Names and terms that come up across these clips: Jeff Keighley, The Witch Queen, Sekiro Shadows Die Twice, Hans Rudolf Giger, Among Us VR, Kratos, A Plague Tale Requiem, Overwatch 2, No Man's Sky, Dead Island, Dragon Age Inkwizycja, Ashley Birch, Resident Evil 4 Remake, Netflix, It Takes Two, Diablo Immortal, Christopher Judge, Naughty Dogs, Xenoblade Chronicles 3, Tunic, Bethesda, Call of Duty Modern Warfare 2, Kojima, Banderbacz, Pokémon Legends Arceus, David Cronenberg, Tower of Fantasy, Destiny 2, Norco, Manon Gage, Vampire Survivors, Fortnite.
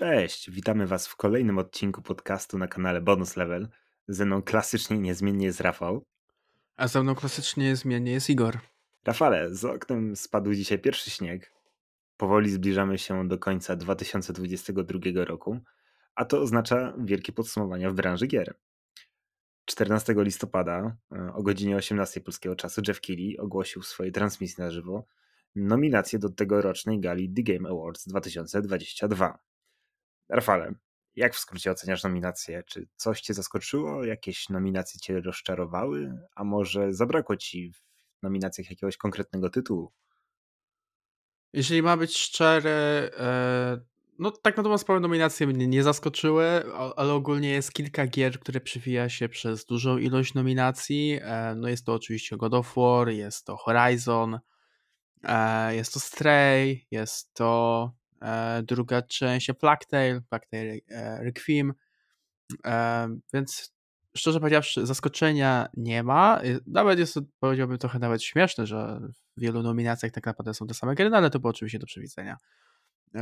Cześć, witamy Was w kolejnym odcinku podcastu na kanale Bonus Level. Ze mną klasycznie niezmiennie jest Rafał. A ze mną klasycznie niezmiennie jest Igor. Rafale, z oknem spadł dzisiaj pierwszy śnieg. Powoli zbliżamy się do końca 2022 roku, a to oznacza wielkie podsumowania w branży gier. 14 listopada o godzinie 18 polskiego czasu Jeff Keighley ogłosił w swojej transmisji na żywo nominację do tegorocznej gali The Game Awards 2022. Rafale, jak w skrócie oceniasz nominacje? Czy coś Cię zaskoczyło? Jakieś nominacje Cię rozczarowały? A może zabrakło Ci w nominacjach jakiegoś konkretnego tytułu? Jeżeli ma być szczery, no tak na dobrą sprawę nominacje mnie nie zaskoczyły, ale ogólnie jest kilka gier, które przewija się przez dużą ilość nominacji. No jest to oczywiście God of War, jest to Horizon, jest to Stray, jest to druga część A Plague Tale Requiem, więc szczerze powiedziawszy zaskoczenia nie ma, nawet jest to, powiedziałbym, trochę nawet śmieszne, że w wielu nominacjach tak naprawdę są te same gry, no ale to było oczywiście do przewidzenia,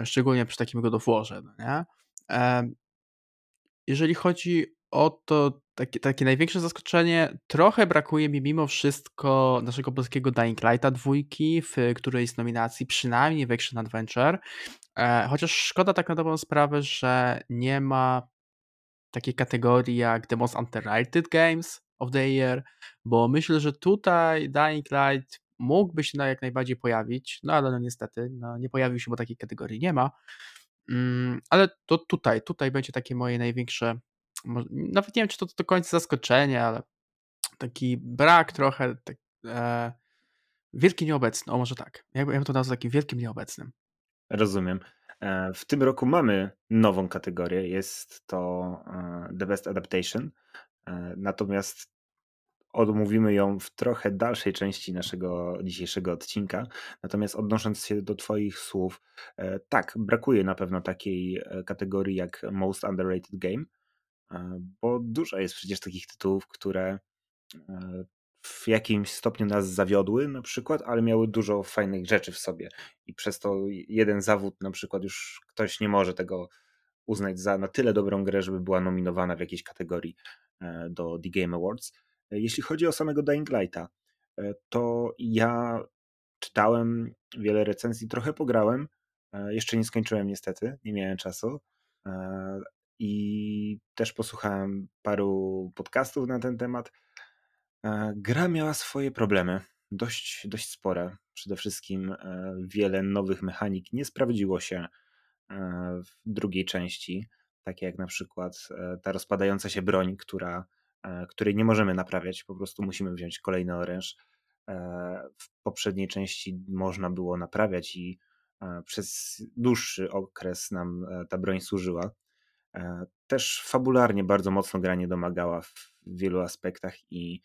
szczególnie przy takim God of Warze, no nie? Jeżeli chodzi o to takie największe zaskoczenie, trochę brakuje mi mimo wszystko naszego polskiego Dying Lighta 2, w której z nominacji przynajmniej w Action Adventure, chociaż szkoda tak na dobrą sprawę, że nie ma takiej kategorii jak The Most Underrated Games of the Year, bo myślę, że tutaj Dying Light mógłby się jak najbardziej pojawić, no ale no niestety nie pojawił się, bo takiej kategorii nie ma, ale to tutaj będzie takie moje największe, nawet nie wiem, czy to do końca zaskoczenie, ale taki brak trochę wielki nieobecny, o może tak, ja bym to nazwał takim wielkim nieobecnym. Rozumiem. W tym roku mamy nową kategorię, jest to The Best Adaptation, natomiast omówimy ją w trochę dalszej części naszego dzisiejszego odcinka. Natomiast odnosząc się do Twoich słów, tak, brakuje na pewno takiej kategorii jak Most Underrated Game, bo dużo jest przecież takich tytułów, które w jakimś stopniu nas zawiodły na przykład, ale miały dużo fajnych rzeczy w sobie i przez to jeden zawód na przykład już ktoś nie może tego uznać za na tyle dobrą grę, żeby była nominowana w jakiejś kategorii do The Game Awards. Jeśli chodzi o samego Dying Lighta, to ja czytałem wiele recenzji, trochę pograłem, jeszcze nie skończyłem niestety, nie miałem czasu, i też posłuchałem paru podcastów na ten temat. Gra miała swoje problemy, dość spore. Przede wszystkim wiele nowych mechanik nie sprawdziło się w drugiej części, takie jak na przykład ta rozpadająca się broń, której nie możemy naprawiać, po prostu musimy wziąć kolejny oręż. W poprzedniej części można było naprawiać i przez dłuższy okres nam ta broń służyła. Też fabularnie bardzo mocno gra nie domagała w wielu aspektach i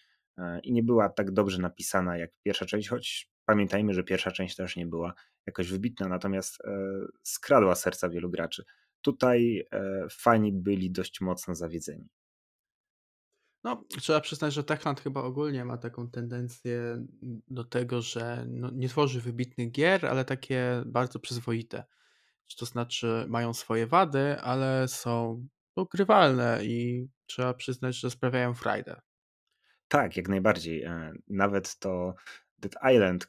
nie była tak dobrze napisana jak pierwsza część, choć pamiętajmy, że pierwsza część też nie była jakoś wybitna, natomiast skradła serca wielu graczy. Tutaj fani byli dość mocno zawiedzeni. No, trzeba przyznać, że Techland chyba ogólnie ma taką tendencję do tego, że nie tworzy wybitnych gier, ale takie bardzo przyzwoite. To znaczy mają swoje wady, ale są grywalne i trzeba przyznać, że sprawiają frajdę. Tak, jak najbardziej. Nawet to Dead Island,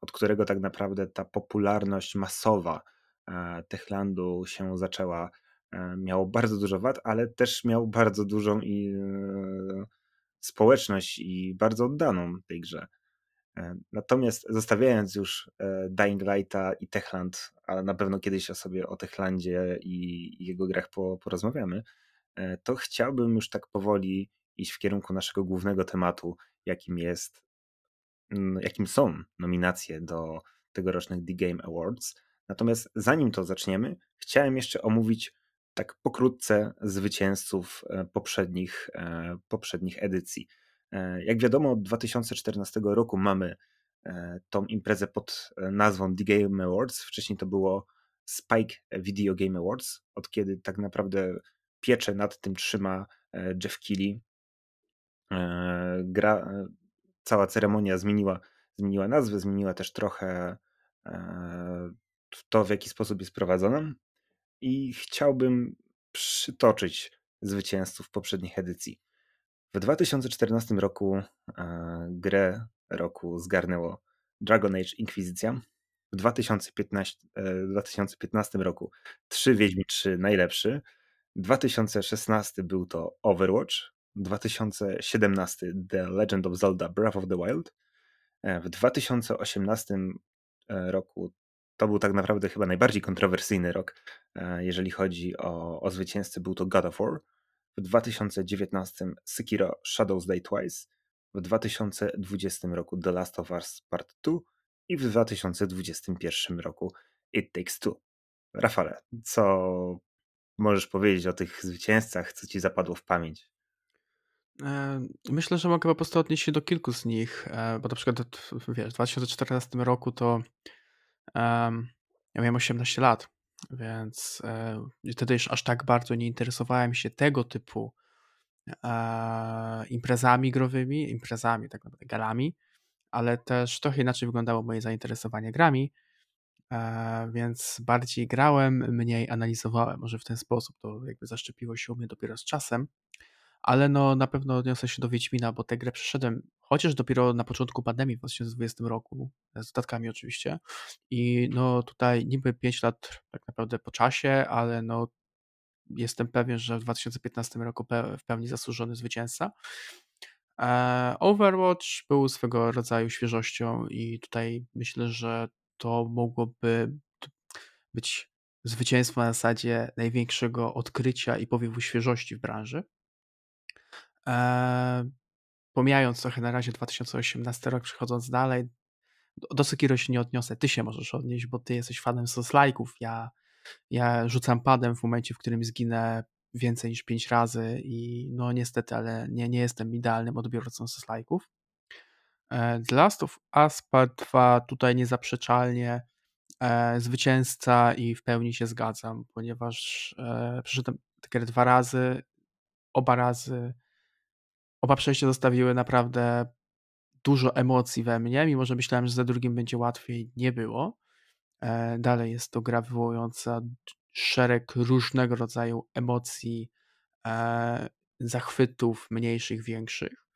od którego tak naprawdę ta popularność masowa Techlandu się zaczęła, miało bardzo dużo wad, ale też miał bardzo dużą społeczność i bardzo oddaną tej grze. Natomiast zostawiając już Dying Lighta i Techland, ale na pewno kiedyś o Techlandzie i jego grach porozmawiamy, to chciałbym już tak powoli iść w kierunku naszego głównego tematu, jakim są nominacje do tegorocznych The Game Awards. Natomiast zanim to zaczniemy, chciałem jeszcze omówić tak pokrótce zwycięzców poprzednich edycji. Jak wiadomo, od 2014 roku mamy tą imprezę pod nazwą The Game Awards. Wcześniej to było Spike Video Game Awards, od kiedy tak naprawdę pieczę nad tym trzyma Jeff Keighley. Cała ceremonia zmieniła nazwę, zmieniła też trochę to, w jaki sposób jest prowadzona. i chciałbym przytoczyć zwycięzców poprzednich edycji. W 2014 roku grę roku zgarnęło Dragon Age Inkwizycja, w 2015 roku Wiedźmin 3 najlepszy, 2016 był to Overwatch, 2017 The Legend of Zelda Breath of the Wild, w 2018 roku to był tak naprawdę chyba najbardziej kontrowersyjny rok, jeżeli chodzi o zwycięzcę, był to God of War, w 2019 Sekiro Shadows Die Twice, w 2020 roku The Last of Us Part II i w 2021 roku It Takes Two. Rafale, co możesz powiedzieć o tych zwycięzcach, co ci zapadło w pamięć? Myślę, że mogę po prostu odnieść się do kilku z nich, bo na przykład wiesz, w 2014 roku to ja miałem 18 lat, więc wtedy już aż tak bardzo nie interesowałem się tego typu imprezami growymi, tak naprawdę galami, ale też trochę inaczej wyglądało moje zainteresowanie grami, więc bardziej grałem, mniej analizowałem, może w ten sposób to jakby zaszczepiło się u mnie dopiero z czasem, ale no na pewno odniosę się do Wiedźmina, bo tę grę przeszedłem, chociaż dopiero na początku pandemii w 2020 roku, z dodatkami oczywiście, i no tutaj niby 5 lat tak naprawdę po czasie, ale no jestem pewien, że w 2015 roku w pełni zasłużony zwycięzca. Overwatch był swego rodzaju świeżością i tutaj myślę, że to mogłoby być zwycięstwo na zasadzie największego odkrycia i powiewu świeżości w branży. Pomijając trochę na razie 2018 rok, przechodząc dalej, do Sekiro się nie odniosę, ty się możesz odnieść, bo ty jesteś fanem soslajków, ja rzucam padem w momencie, w którym zginę więcej niż 5 razy i no niestety, ale nie jestem idealnym odbiorcą soslajków. The Last of Us Part II tutaj niezaprzeczalnie zwycięzca i w pełni się zgadzam, ponieważ przeczytałem tę grę 2 razy, oba przejścia zostawiły naprawdę dużo emocji we mnie, mimo że myślałem, że za drugim będzie łatwiej, nie było. Dalej jest to gra wywołująca szereg różnego rodzaju emocji, zachwytów mniejszych, większych.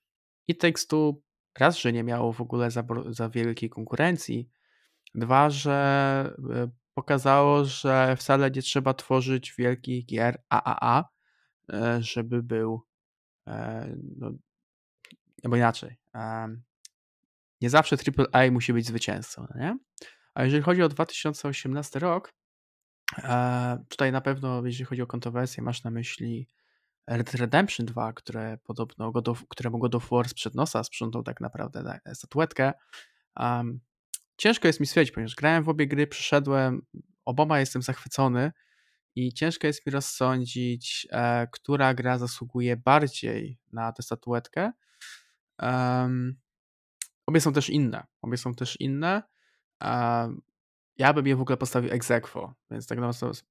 I tekstu raz, że nie miało w ogóle za wielkiej konkurencji, dwa, że pokazało, że wcale nie trzeba tworzyć wielkich gier AAA, żeby był albo inaczej. Nie zawsze AAA musi być zwycięzcą, nie? A jeżeli chodzi o 2018 rok, tutaj na pewno, jeżeli chodzi o kontrowersję, masz na myśli Red Dead Redemption 2, które podobno któremu God of War sprzed nosa sprzątał tak naprawdę statuetkę. Ciężko jest mi stwierdzić, ponieważ grałem w obie gry, przeszedłem, oboma jestem zachwycony i ciężko jest mi rozsądzić, która gra zasługuje bardziej na tę statuetkę. Obie są też inne. Ja bym je w ogóle postawił ex aequo, więc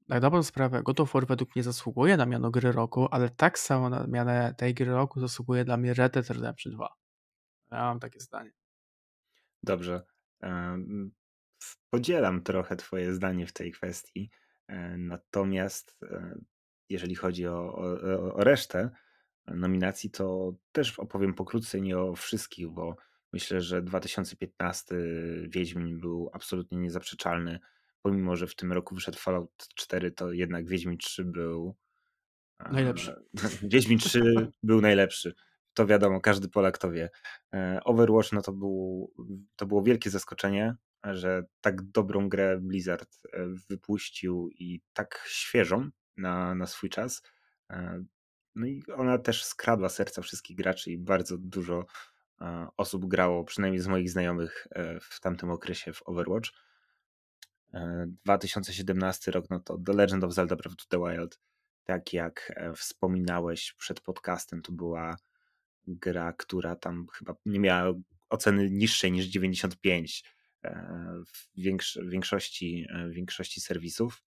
tak dobrą sprawę God of War według mnie zasługuje na miano gry roku, ale tak samo na mianę tej gry roku zasługuje dla mnie Red Dead Redemption 2. Ja mam takie zdanie. Dobrze. Podzielam trochę twoje zdanie w tej kwestii, natomiast jeżeli chodzi o resztę nominacji, to też opowiem pokrótce nie o wszystkich, bo myślę, że 2015 Wiedźmin był absolutnie niezaprzeczalny, pomimo że w tym roku wyszedł Fallout 4, to jednak Wiedźmin 3 był najlepszy. Wiedźmin 3 był najlepszy, to wiadomo, każdy Polak to wie. Overwatch, no to było wielkie zaskoczenie, że tak dobrą grę Blizzard wypuścił i tak świeżą na swój czas. No i ona też skradła serca wszystkich graczy i bardzo dużo osób grało, przynajmniej z moich znajomych, w tamtym okresie w Overwatch. 2017 rok, no to The Legend of Zelda Breath of the Wild. Tak jak wspominałeś przed podcastem, to była gra, która tam chyba nie miała oceny niższej niż 95 w większości serwisów.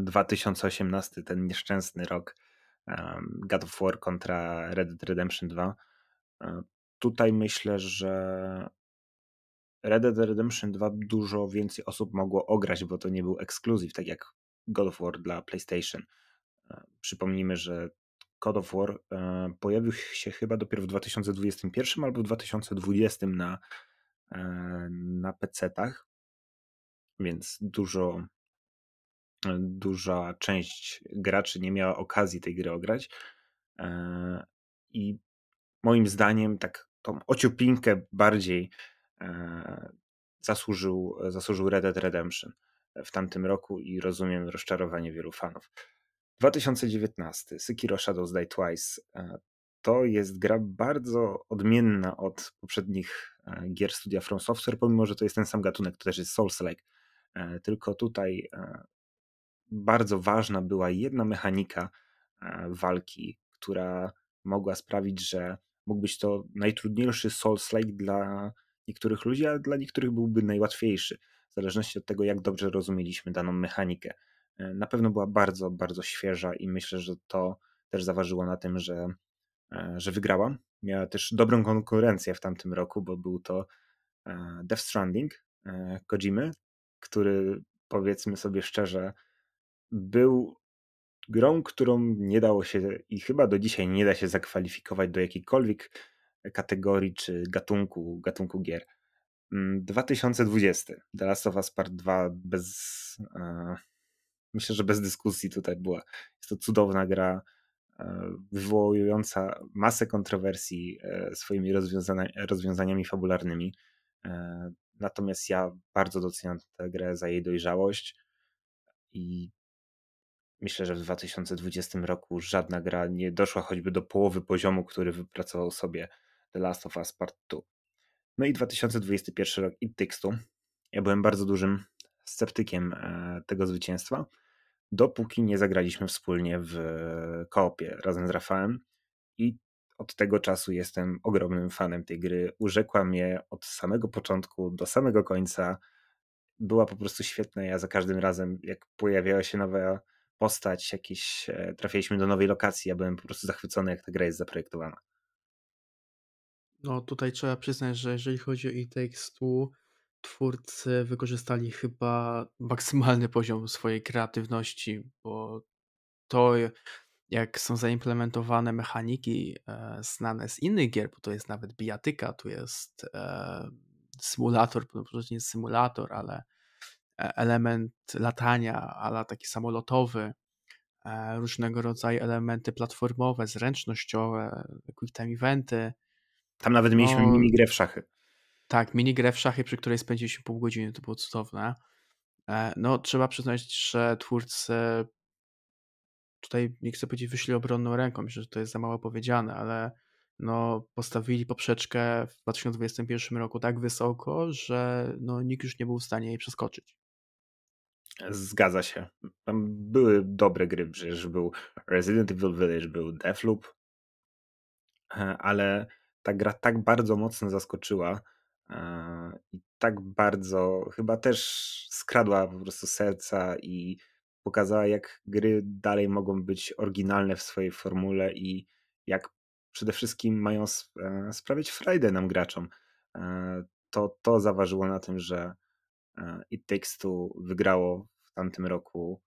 2018, ten nieszczęsny rok, God of War kontra Red Dead Redemption 2. Tutaj myślę, że Red Dead Redemption 2 dużo więcej osób mogło ograć, bo to nie był ekskluzyw, tak jak God of War dla PlayStation. Przypomnijmy, że God of War pojawił się chyba dopiero w 2021 albo w 2020 na PC-tach, więc duża część graczy nie miała okazji tej gry ograć i moim zdaniem tak tą ociupinkę bardziej zasłużył Red Dead Redemption w tamtym roku i rozumiem rozczarowanie wielu fanów. 2019, Sekiro Shadows Die Twice, to jest gra bardzo odmienna od poprzednich gier studia From Software, pomimo że to jest ten sam gatunek, to też jest Souls-like, tylko tutaj bardzo ważna była jedna mechanika walki, która mogła sprawić, że mógł być to najtrudniejszy Souls-like dla niektórych ludzi, a dla niektórych byłby najłatwiejszy, w zależności od tego, jak dobrze rozumieliśmy daną mechanikę. Na pewno była bardzo, bardzo świeża i myślę, że to też zaważyło na tym, że wygrała. Miała też dobrą konkurencję w tamtym roku, bo był to Death Stranding Kojimy, który, powiedzmy sobie szczerze, był grą, którą nie dało się i chyba do dzisiaj nie da się zakwalifikować do jakiejkolwiek kategorii czy gatunku gier. 2020. The Last of Us Part II myślę, że bez dyskusji tutaj była. Jest to cudowna gra wywołująca masę kontrowersji swoimi rozwiązaniami fabularnymi. Natomiast ja bardzo doceniam tę grę za jej dojrzałość i myślę, że w 2020 roku żadna gra nie doszła choćby do połowy poziomu, który wypracował sobie The Last of Us Part II. No i 2021 rok It Takes Two. Ja byłem bardzo dużym sceptykiem tego zwycięstwa, dopóki nie zagraliśmy wspólnie w koopie razem z Rafałem i od tego czasu jestem ogromnym fanem tej gry. Urzekła mnie od samego początku do samego końca. Była po prostu świetna. Ja za każdym razem, jak pojawiała się nowa postać, trafialiśmy do nowej lokacji, ja byłem po prostu zachwycony, jak ta gra jest zaprojektowana. No tutaj trzeba przyznać, że jeżeli chodzi o It Takes Two, twórcy wykorzystali chyba maksymalny poziom swojej kreatywności, bo to, jak są zaimplementowane mechaniki znane z innych gier, bo to jest nawet bijatyka, tu jest symulator, może nie symulator, ale element latania, ala taki samolotowy, różnego rodzaju elementy platformowe, zręcznościowe, quick time eventy. Tam nawet mieliśmy minigrę w szachy. Tak, minigrę w szachy, przy której spędziliśmy pół godziny, to było cudowne. No, trzeba przyznać, że twórcy tutaj, nie chcę powiedzieć, wyszli obronną ręką, myślę, że to jest za mało powiedziane, ale no, postawili poprzeczkę w 2021 roku tak wysoko, że no, nikt już nie był w stanie jej przeskoczyć. Zgadza się. Tam były dobre gry, przecież był Resident Evil Village, był Deathloop, ale ta gra tak bardzo mocno zaskoczyła i tak bardzo chyba też skradła po prostu serca i pokazała, jak gry dalej mogą być oryginalne w swojej formule i jak przede wszystkim mają sprawiać frajdę nam graczom. To zaważyło na tym, że It Takes Two wygrało w tamtym roku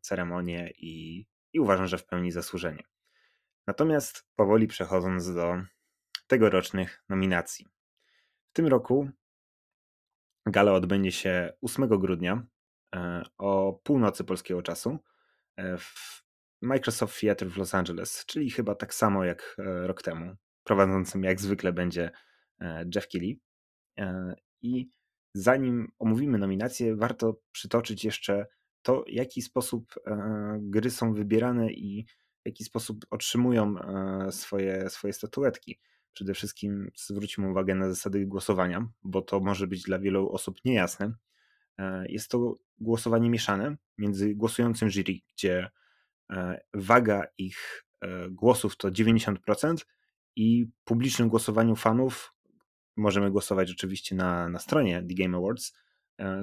ceremonię i uważam, że w pełni zasłużenie. Natomiast powoli przechodząc do tegorocznych nominacji. W tym roku gala odbędzie się 8 grudnia o północy polskiego czasu w Microsoft Theatre w Los Angeles, czyli chyba tak samo jak rok temu. Prowadzącym jak zwykle będzie Jeff Keighley. I zanim omówimy nominacje, warto przytoczyć jeszcze to, w jaki sposób gry są wybierane i w jaki sposób otrzymują swoje statuetki. Przede wszystkim zwróćmy uwagę na zasady głosowania, bo to może być dla wielu osób niejasne. Jest to głosowanie mieszane między głosującym jury, gdzie waga ich głosów to 90% i publicznym głosowaniu fanów możemy głosować oczywiście na stronie The Game Awards,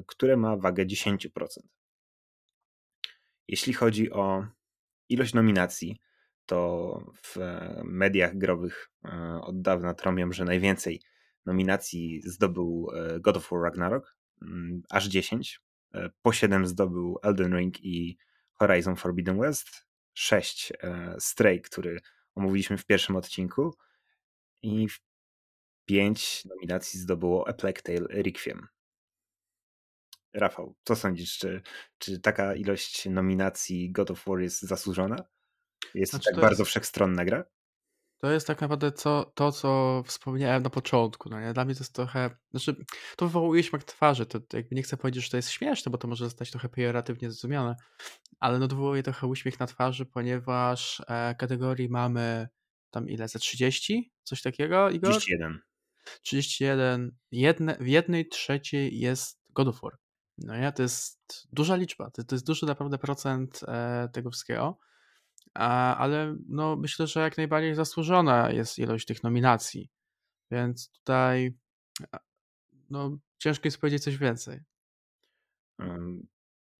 które ma wagę 10%. Jeśli chodzi o ilość nominacji, to w mediach growych od dawna trąbią, że najwięcej nominacji zdobył God of War Ragnarok, aż 10, Po 7 zdobył Elden Ring i Horizon Forbidden West. 6 Stray, który omówiliśmy w pierwszym odcinku. I 5 nominacji zdobyło A Plague Tale Requiem. Rafał, co sądzisz? Czy taka ilość nominacji God of War jest zasłużona? Jest tak bardzo wszechstronna gra? To jest tak naprawdę co wspomniałem na początku. No nie? Dla mnie to jest trochę... Znaczy, to wywołuje śmak twarzy. To jakby nie chcę powiedzieć, że to jest śmieszne, bo to może zostać trochę pejoratywnie zrozumiane, ale no to wywołuje trochę uśmiech na twarzy, ponieważ kategorii mamy tam ile? Ze 30? Coś takiego, Igor? 31. W 1/3 jest God of War. No nie? To jest duża liczba. To jest duży naprawdę procent tego wszystkiego. Ale no myślę, że jak najbardziej zasłużona jest ilość tych nominacji, więc tutaj no ciężko jest powiedzieć coś więcej.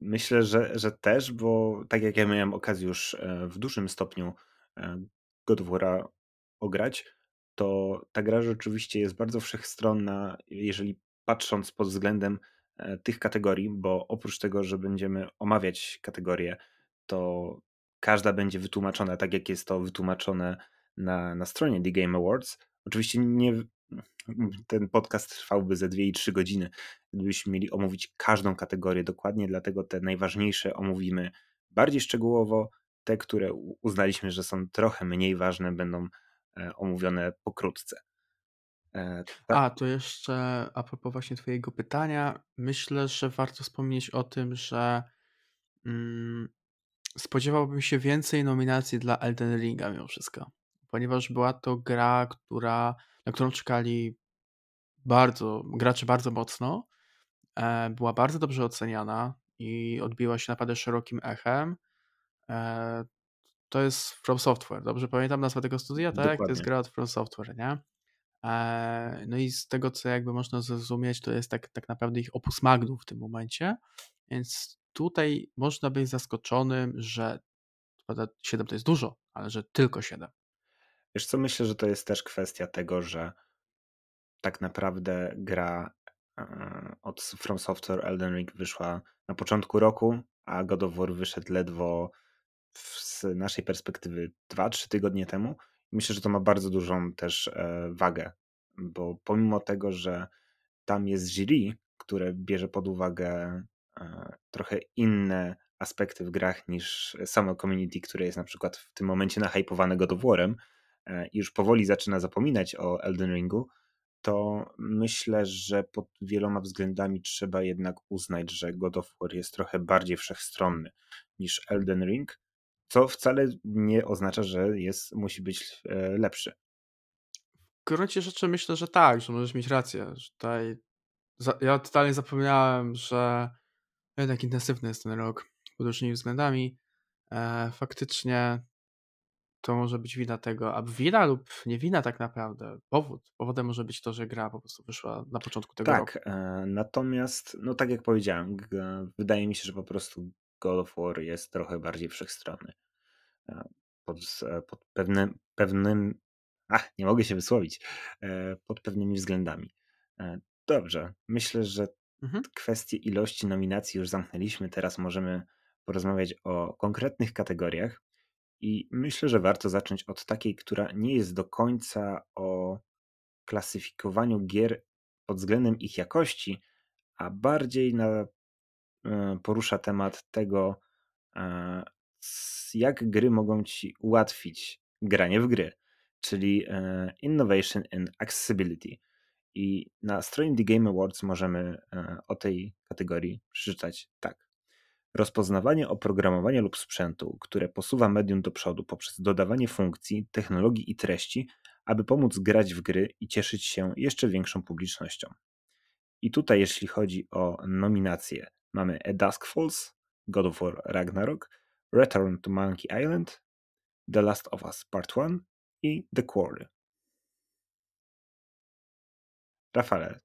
Myślę, że też, bo tak jak ja miałem okazję już w dużym stopniu God of War'a ograć, to ta gra rzeczywiście jest bardzo wszechstronna, jeżeli patrząc pod względem tych kategorii, bo oprócz tego, że będziemy omawiać kategorie, to każda będzie wytłumaczona tak, jak jest to wytłumaczone na stronie The Game Awards. Oczywiście ten podcast trwałby ze 2 i 3 godziny, gdybyśmy mieli omówić każdą kategorię dokładnie, dlatego te najważniejsze omówimy bardziej szczegółowo, te, które uznaliśmy, że są trochę mniej ważne, będą omówione pokrótce. To jeszcze a propos właśnie twojego pytania, myślę, że warto wspomnieć o tym, że spodziewałbym się więcej nominacji dla Elden Ringa mimo wszystko, ponieważ była to gra, na którą czekali gracze bardzo mocno, była bardzo dobrze oceniana i odbiła się naprawdę szerokim echem. To jest From Software, dobrze pamiętam nazwę tego studia, tak? Dokładnie. To jest gra od From Software, nie? No i z tego, co jakby można zrozumieć, to jest tak naprawdę ich opus magnum w tym momencie, więc tutaj można być zaskoczonym, że 7 to jest dużo, ale że tylko 7. Wiesz co, myślę, że to jest też kwestia tego, że tak naprawdę gra od From Software Elden Ring wyszła na początku roku, a God of War wyszedł ledwo z naszej perspektywy 2-3 tygodnie temu. Myślę, że to ma bardzo dużą też wagę, bo pomimo tego, że tam jest jury, które bierze pod uwagę trochę inne aspekty w grach niż samo community, które jest na przykład w tym momencie nahypowane God of War'em i już powoli zaczyna zapominać o Elden Ringu, to myślę, że pod wieloma względami trzeba jednak uznać, że God of War jest trochę bardziej wszechstronny niż Elden Ring, co wcale nie oznacza, że musi być lepszy. W gruncie rzeczy myślę, że tak, że możesz mieć rację. Tutaj ja totalnie zapomniałem, że jednak intensywny jest ten rok pod różnymi względami. Faktycznie to może być wina tego, a wina lub nie wina tak naprawdę. Powodem może być to, że gra po prostu wyszła na początku tego roku. Tak, natomiast no tak jak powiedziałem, wydaje mi się, że po prostu God of War jest trochę bardziej wszechstronny. Pod pewnym... nie mogę się wysłowić. Pod pewnymi względami. Dobrze, myślę, że kwestię ilości nominacji już zamknęliśmy. Teraz możemy porozmawiać o konkretnych kategoriach i myślę, że warto zacząć od takiej, która nie jest do końca o klasyfikowaniu gier pod względem ich jakości, a bardziej porusza temat tego, jak gry mogą ci ułatwić granie w gry, czyli Innovation and Accessibility. I na stronie The Game Awards możemy o tej kategorii przeczytać tak. Rozpoznawanie oprogramowania lub sprzętu, które posuwa medium do przodu poprzez dodawanie funkcji, technologii i treści, aby pomóc grać w gry i cieszyć się jeszcze większą publicznością. I tutaj jeśli chodzi o nominacje, mamy A Dusk Falls, God of War Ragnarok, Return to Monkey Island, The Last of Us Part I i The Quarry. Rafale.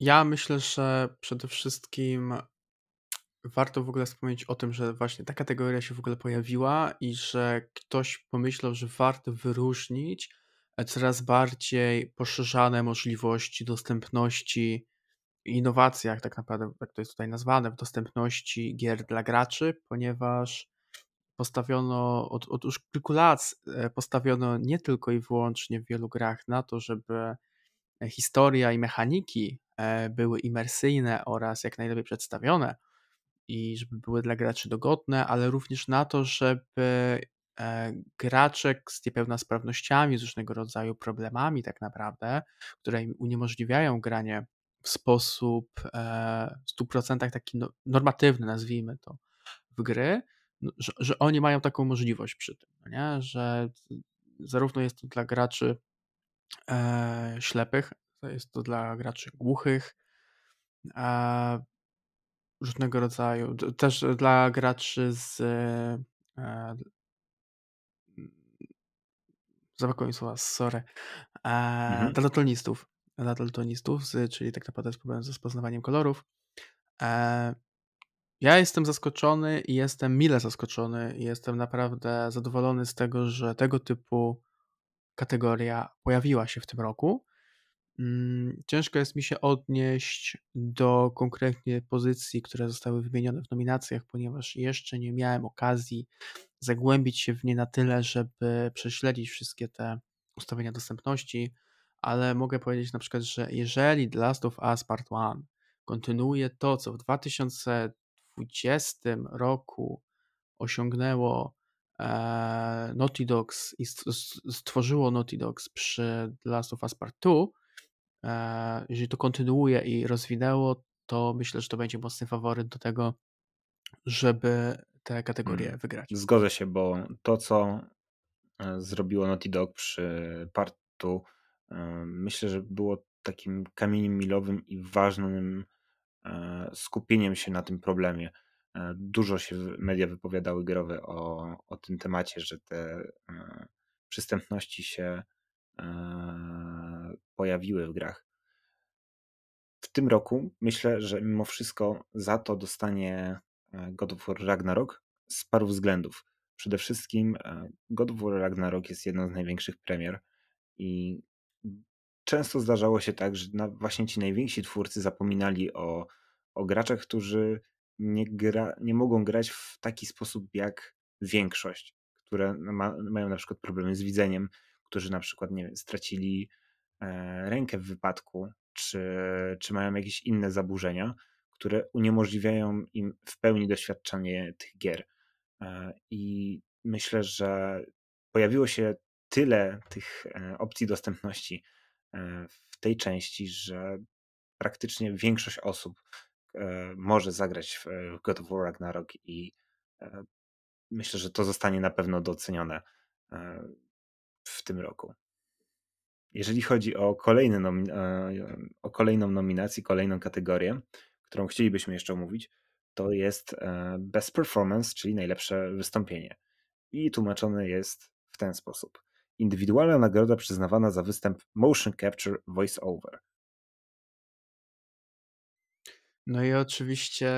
Ja myślę, że przede wszystkim warto w ogóle wspomnieć o tym, że właśnie ta kategoria się w ogóle pojawiła i że ktoś pomyślał, że warto wyróżnić coraz bardziej poszerzane możliwości dostępności innowacjach, tak naprawdę, jak to jest tutaj nazwane, w dostępności gier dla graczy, ponieważ postawiono od już kilku lat postawiono nie tylko i wyłącznie w wielu grach na to, żeby historia i mechaniki były imersyjne oraz jak najlepiej przedstawione i żeby były dla graczy dogodne, ale również na to, żeby gracze z niepełnosprawnościami, z różnego rodzaju problemami tak naprawdę, które im uniemożliwiają granie w sposób w 100% taki normatywny, nazwijmy to, w gry, że oni mają taką możliwość przy tym, nie? Że zarówno jest to dla graczy ślepych, jest to dla graczy głuchych, różnego rodzaju, też dla graczy z zabrakło mi słowa, sorry, dla daltonistów, czyli tak naprawdę z problemem ze rozpoznawaniem kolorów. Ja jestem zaskoczony i jestem mile zaskoczony i jestem naprawdę zadowolony z tego, że tego typu kategoria pojawiła się w tym roku. Ciężko jest mi się odnieść do konkretnie pozycji, które zostały wymienione w nominacjach, ponieważ jeszcze nie miałem okazji zagłębić się w nie na tyle, żeby prześledzić wszystkie te ustawienia dostępności, ale mogę powiedzieć na przykład, że jeżeli The Last of Us Part I kontynuuje to, co w 2020 roku osiągnęło Naughty Dogs i stworzyło Naughty Dogs przy The Last of Us Part II, jeżeli to kontynuuje i rozwinęło, to myślę, że to będzie mocny faworyt do tego, żeby te kategorie wygrać. Zgodzę się, bo to, co zrobiło Naughty Dog przy Part II, myślę, że było takim kamieniem milowym i ważnym skupieniem się na tym problemie. Dużo się media wypowiadały growe o tym temacie, że te przystępności się pojawiły w grach. W tym roku myślę, że mimo wszystko za to dostanie God of War Ragnarok z paru względów. Przede wszystkim God of War Ragnarok jest jedną z największych premier i często zdarzało się tak, że właśnie ci najwięksi twórcy zapominali o graczach, którzy nie mogą grać w taki sposób jak większość, które mają na przykład problemy z widzeniem, którzy na przykład nie wiem, stracili rękę w wypadku, czy mają jakieś inne zaburzenia, które uniemożliwiają im w pełni doświadczanie tych gier. I myślę, że pojawiło się tyle tych opcji dostępności w tej części, że praktycznie większość osób może zagrać w God of War Ragnarok i myślę, że to zostanie na pewno docenione w tym roku. Jeżeli chodzi o kolejną nominację, kolejną kategorię, którą chcielibyśmy jeszcze omówić, to jest Best Performance, czyli najlepsze wystąpienie. I tłumaczone jest w ten sposób. Indywidualna nagroda przyznawana za występ Motion Capture Voice Over. No i oczywiście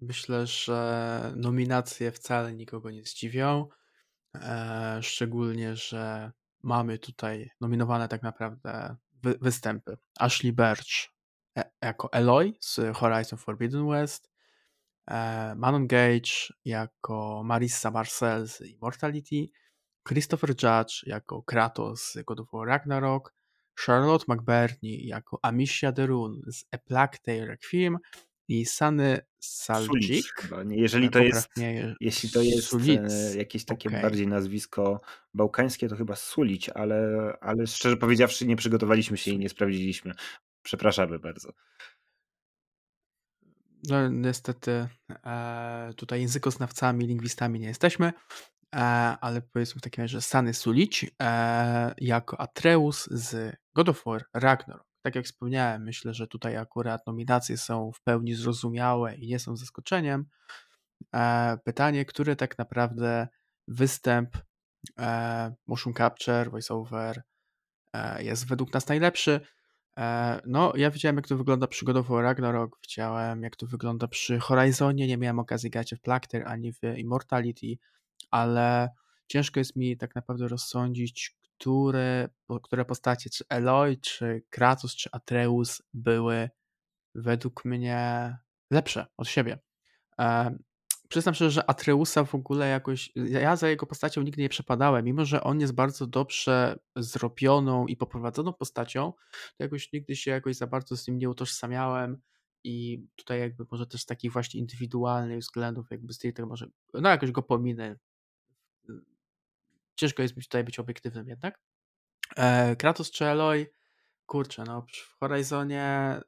myślę, że nominacje wcale nikogo nie zdziwią. Szczególnie, że mamy tutaj nominowane tak naprawdę występy. Ashley Birch jako Aloy z Horizon Forbidden West, Manon Gage jako Marissa Marcel z Immortality, Christopher Judge jako Kratos z God of War Ragnarok, Charlotte McBurney jako Amicia Derun z A Plague Tale Requiem i Sunny Salcik. Jeśli to jest jakieś takie bardziej nazwisko bałkańskie, to chyba Sulić, ale szczerze powiedziawszy nie przygotowaliśmy się i nie sprawdziliśmy. Przepraszamy bardzo. No niestety tutaj językoznawcami, lingwistami nie jesteśmy, ale powiedzmy w takim razie, że Sunny Sulić jako Atreus z God of War Ragnarok. Tak jak wspomniałem, myślę, że tutaj akurat nominacje są w pełni zrozumiałe i nie są zaskoczeniem. Pytanie, który tak naprawdę występ motion capture, voiceover jest według nas najlepszy. No, ja widziałem, jak to wygląda przy God of War Ragnarok, widziałem, jak to wygląda przy Horizonie, nie miałem okazji grać w Plague Tale ani w Immortality, ale ciężko jest mi tak naprawdę rozsądzić, które postacie, czy Eloy, czy Kratos, czy Atreus były według mnie lepsze od siebie. Przyznam szczerze, że Atreusa w ogóle jakoś, ja za jego postacią nigdy nie przepadałem, mimo że on jest bardzo dobrze zrobioną i poprowadzoną postacią, to jakoś nigdy się jakoś za bardzo z nim nie utożsamiałem i tutaj jakby może też z takich właśnie indywidualnych względów jakby stricte może, no jakoś go pominę. Ciężko jest tutaj być obiektywnym jednak. Kratos czy Aloy, kurczę, no w Horizonie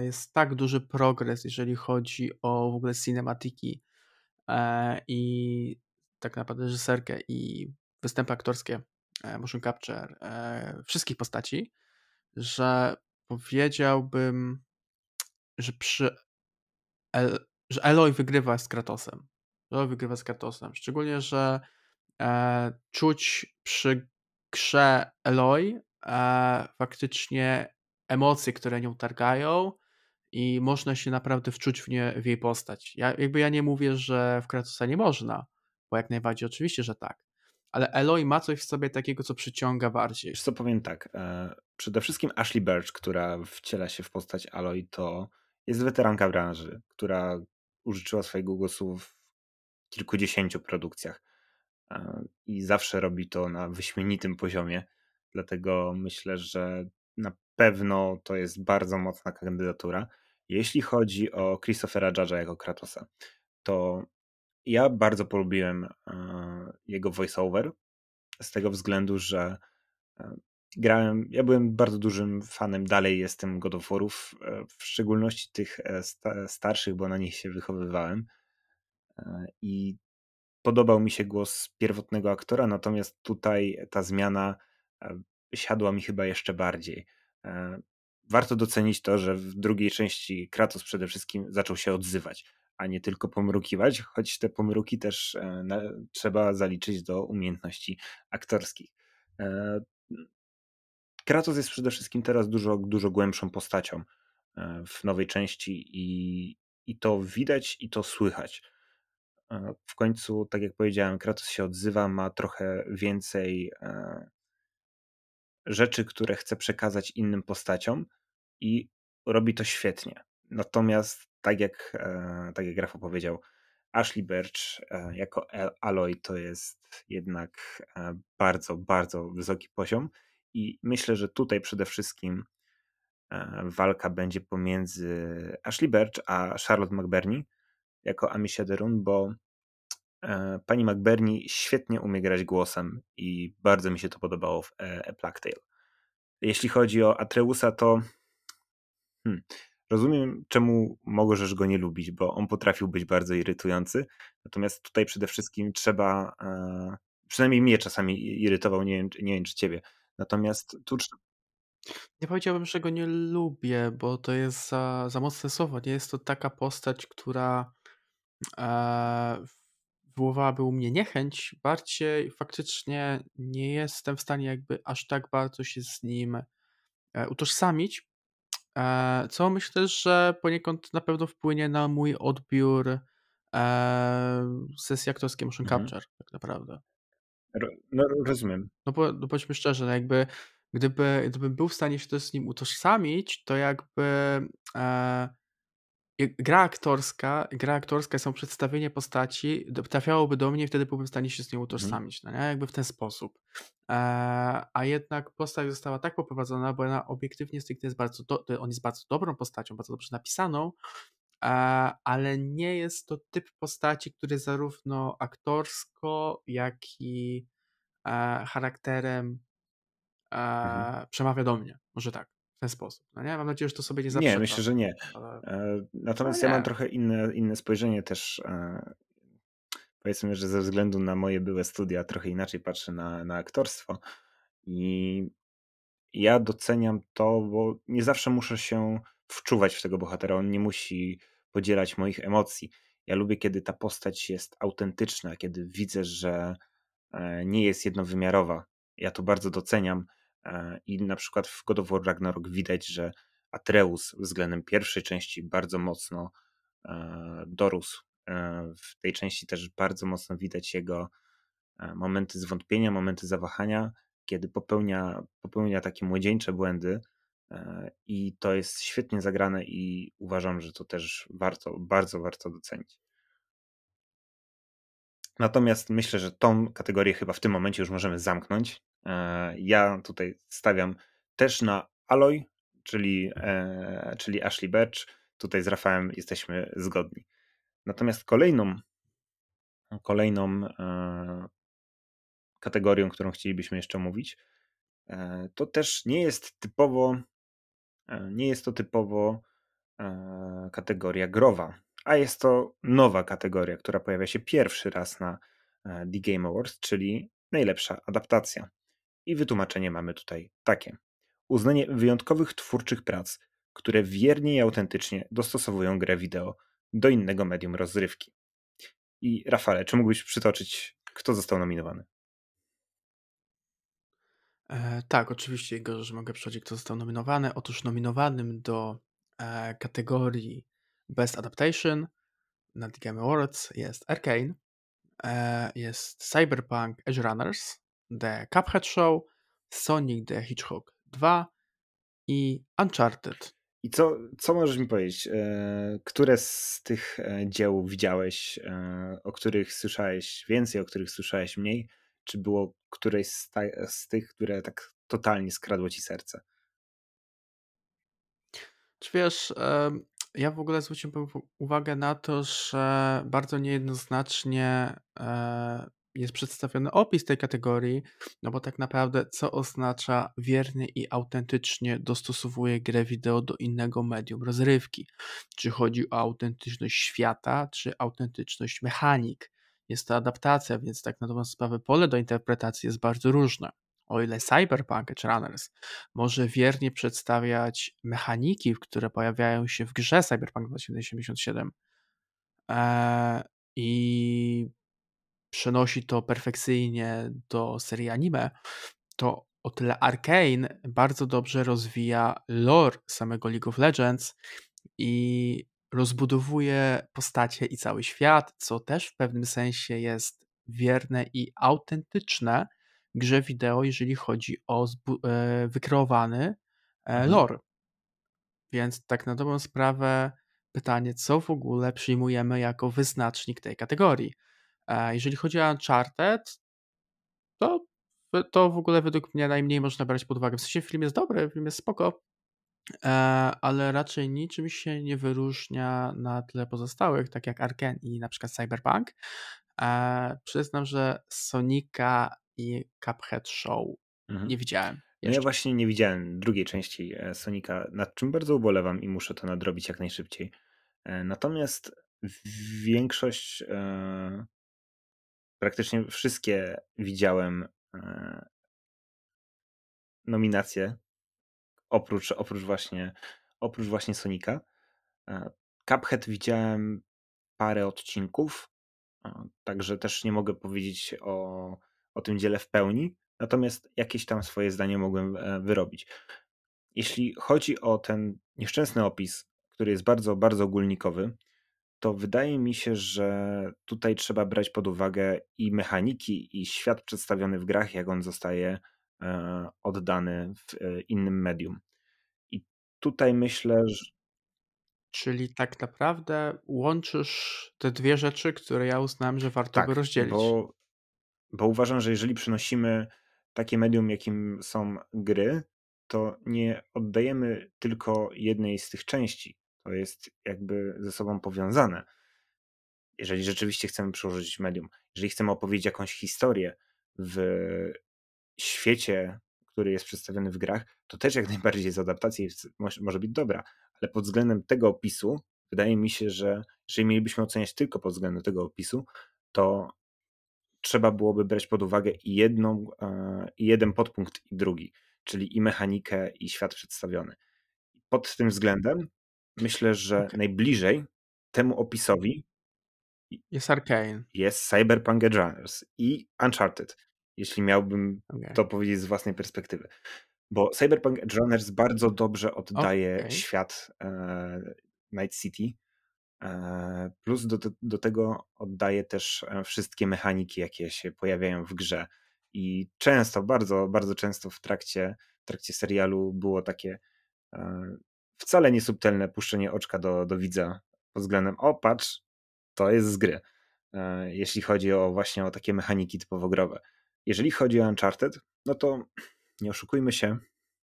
jest tak duży progres, jeżeli chodzi o w ogóle cinematiki i tak naprawdę reżyserkę i występy aktorskie, motion capture, wszystkich postaci, że powiedziałbym, że Aloy wygrywa z Kratosem. Szczególnie, że czuć przy grze Aloy faktycznie emocje, które nią targają i można się naprawdę wczuć w jej postać. Ja nie mówię, że w Kratosa nie można, bo jak najbardziej oczywiście, że tak. Ale Aloy ma coś w sobie takiego, co przyciąga bardziej. Wiesz co, powiem tak. Przede wszystkim Ashley Birch, która wciela się w postać Aloy, to jest weteranka branży, która użyczyła swojego głosu w kilkudziesięciu produkcjach. I zawsze robi to na wyśmienitym poziomie, dlatego myślę, że na pewno to jest bardzo mocna kandydatura. Jeśli chodzi o Christophera Judge'a jako Kratosa, to ja bardzo polubiłem jego voiceover z tego względu, że ja byłem bardzo dużym fanem, dalej jestem God of War'ów, w szczególności tych starszych, bo na nich się wychowywałem i podobał mi się głos pierwotnego aktora, natomiast tutaj ta zmiana siadła mi chyba jeszcze bardziej. Warto docenić to, że w drugiej części Kratos przede wszystkim zaczął się odzywać, a nie tylko pomrukiwać, choć te pomruki też trzeba zaliczyć do umiejętności aktorskich. Kratos jest przede wszystkim teraz dużo, dużo głębszą postacią w nowej części i to widać i to słychać. W końcu, tak jak powiedziałem, Kratos się odzywa, ma trochę więcej rzeczy, które chce przekazać innym postaciom i robi to świetnie. Natomiast, tak jak Rafał powiedział, Ashley Birch jako Aloy to jest jednak bardzo, bardzo wysoki poziom i myślę, że tutaj przede wszystkim walka będzie pomiędzy Ashley Birch a Charlotte McBurney jako Amicia Derun, bo pani McBurney świetnie umie grać głosem i bardzo mi się to podobało w A Plague Tale. Jeśli chodzi o Atreusa, to rozumiem, czemu możesz go nie lubić, bo on potrafił być bardzo irytujący, natomiast tutaj przede wszystkim trzeba, przynajmniej mnie czasami irytował, nie wiem czy ciebie, natomiast tu nie powiedziałbym, że go nie lubię, bo to jest za mocne słowo. Nie jest to taka postać, która wywołałaby u mnie niechęć. Bardziej faktycznie nie jestem w stanie jakby aż tak bardzo się z nim utożsamić, co myślę, że poniekąd na pewno wpłynie na mój odbiór sesji aktorskiej motion capture tak naprawdę. No rozumiem. No bo bądźmy szczerzy, no jakby Gdybym był w stanie się też z nim utożsamić, to jakby gra aktorska, są przedstawienie postaci, trafiałoby do mnie i wtedy byłbym w stanie się z nią utożsamić, no nie? Jakby w ten sposób. A jednak postać została tak poprowadzona, bo ona obiektywnie jest on jest bardzo dobrą postacią, bardzo dobrze napisaną, ale nie jest to typ postaci, który zarówno aktorsko, jak i charakterem przemawia do mnie, może tak, w ten sposób. No nie? Mam nadzieję, że to sobie nie zaprzecza. Nie, myślę, że nie. Natomiast ja mam trochę inne spojrzenie też, powiedzmy, że ze względu na moje byłe studia trochę inaczej patrzę na aktorstwo i ja doceniam to, bo nie zawsze muszę się wczuwać w tego bohatera, on nie musi podzielać moich emocji. Ja lubię, kiedy ta postać jest autentyczna, kiedy widzę, że nie jest jednowymiarowa. Ja to bardzo doceniam i na przykład w God of War Ragnarok widać, że Atreus względem pierwszej części bardzo mocno dorósł. W tej części też bardzo mocno widać jego momenty zwątpienia, momenty zawahania, kiedy popełnia takie młodzieńcze błędy, i to jest świetnie zagrane i uważam, że to też warto, bardzo warto docenić. Natomiast myślę, że tą kategorię chyba w tym momencie już możemy zamknąć. Ja tutaj stawiam też na Aloy, czyli Ashley Birch. Tutaj z Rafałem jesteśmy zgodni. Natomiast kolejną kategorią, którą chcielibyśmy jeszcze mówić, to też nie jest to typowo kategoria growa, a jest to nowa kategoria, która pojawia się pierwszy raz na The Game Awards, czyli najlepsza adaptacja. I wytłumaczenie mamy tutaj takie. Uznanie wyjątkowych twórczych prac, które wiernie i autentycznie dostosowują grę wideo do innego medium rozrywki. I Rafale, czy mógłbyś przytoczyć, kto został nominowany? Tak, oczywiście, Igor, że mogę przytoczyć, kto został nominowany. Otóż nominowanym do kategorii Best Adaptation na The Game Awards jest Arcane, jest Cyberpunk Edgerunners, The Cuphead Show, Sonic the Hedgehog 2 i Uncharted. I co możesz mi powiedzieć? Które z tych dzieł widziałeś, o których słyszałeś więcej, o których słyszałeś mniej? Czy było któreś z tych, które tak totalnie skradło ci serce? Czy wiesz, ja w ogóle zwróciłem uwagę na to, że bardzo niejednoznacznie jest przedstawiony opis tej kategorii, no bo tak naprawdę co oznacza wiernie i autentycznie dostosowuje grę wideo do innego medium rozrywki? Czy chodzi o autentyczność świata, czy autentyczność mechanik? Jest to adaptacja, więc tak na dobrą sprawę pole do interpretacji jest bardzo różne. O ile Cyberpunk Edgerunners może wiernie przedstawiać mechaniki, które pojawiają się w grze Cyberpunk 2077 i przenosi to perfekcyjnie do serii anime, to o tyle Arcane bardzo dobrze rozwija lore samego League of Legends i rozbudowuje postacie i cały świat, co też w pewnym sensie jest wierne i autentyczne grze wideo, jeżeli chodzi o wykreowany lore. Więc tak na dobrą sprawę pytanie, co w ogóle przyjmujemy jako wyznacznik tej kategorii. Jeżeli chodzi o Uncharted, to w ogóle według mnie najmniej można brać pod uwagę. W sensie film jest dobry, film jest spoko, ale raczej niczym się nie wyróżnia na tle pozostałych, tak jak Arkane i na przykład Cyberpunk. Przyznam, że Sonika i Cuphead Show nie widziałem. Ja właśnie nie widziałem drugiej części Sonika, nad czym bardzo ubolewam i muszę to nadrobić jak najszybciej. Natomiast większość, praktycznie wszystkie widziałem nominacje oprócz właśnie Sonika. Cuphead widziałem parę odcinków, także też nie mogę powiedzieć o tym dziele w pełni, natomiast jakieś tam swoje zdanie mogłem wyrobić. Jeśli chodzi o ten nieszczęsny opis, który jest bardzo, bardzo ogólnikowy, to wydaje mi się, że tutaj trzeba brać pod uwagę i mechaniki, i świat przedstawiony w grach, jak on zostaje oddany w innym medium. I tutaj myślę, że... Czyli tak naprawdę łączysz te dwie rzeczy, które ja uznałem, że warto by rozdzielić. Bo uważam, że jeżeli przynosimy takie medium, jakim są gry, to nie oddajemy tylko jednej z tych części. To jest jakby ze sobą powiązane. Jeżeli rzeczywiście chcemy przełożyć medium, jeżeli chcemy opowiedzieć jakąś historię w świecie, który jest przedstawiony w grach, to też jak najbardziej z adaptacji może być dobra, ale pod względem tego opisu wydaje mi się, że jeżeli mielibyśmy oceniać tylko pod względem tego opisu, to trzeba byłoby brać pod uwagę jeden podpunkt i drugi, czyli i mechanikę, i świat przedstawiony. Pod tym względem myślę, że najbliżej temu opisowi jest Arcane, jest Cyberpunk Edgerunners i Uncharted, jeśli miałbym to powiedzieć z własnej perspektywy. Bo Cyberpunk Edgerunners bardzo dobrze oddaje świat Night City, plus do tego oddaje też wszystkie mechaniki, jakie się pojawiają w grze. I często, bardzo, bardzo często w trakcie serialu było takie wcale niesubtelne puszczenie oczka do widza pod względem o patrz, to jest z gry, jeśli chodzi o właśnie o takie mechaniki typowo growe. Jeżeli chodzi o Uncharted, no to nie oszukujmy się,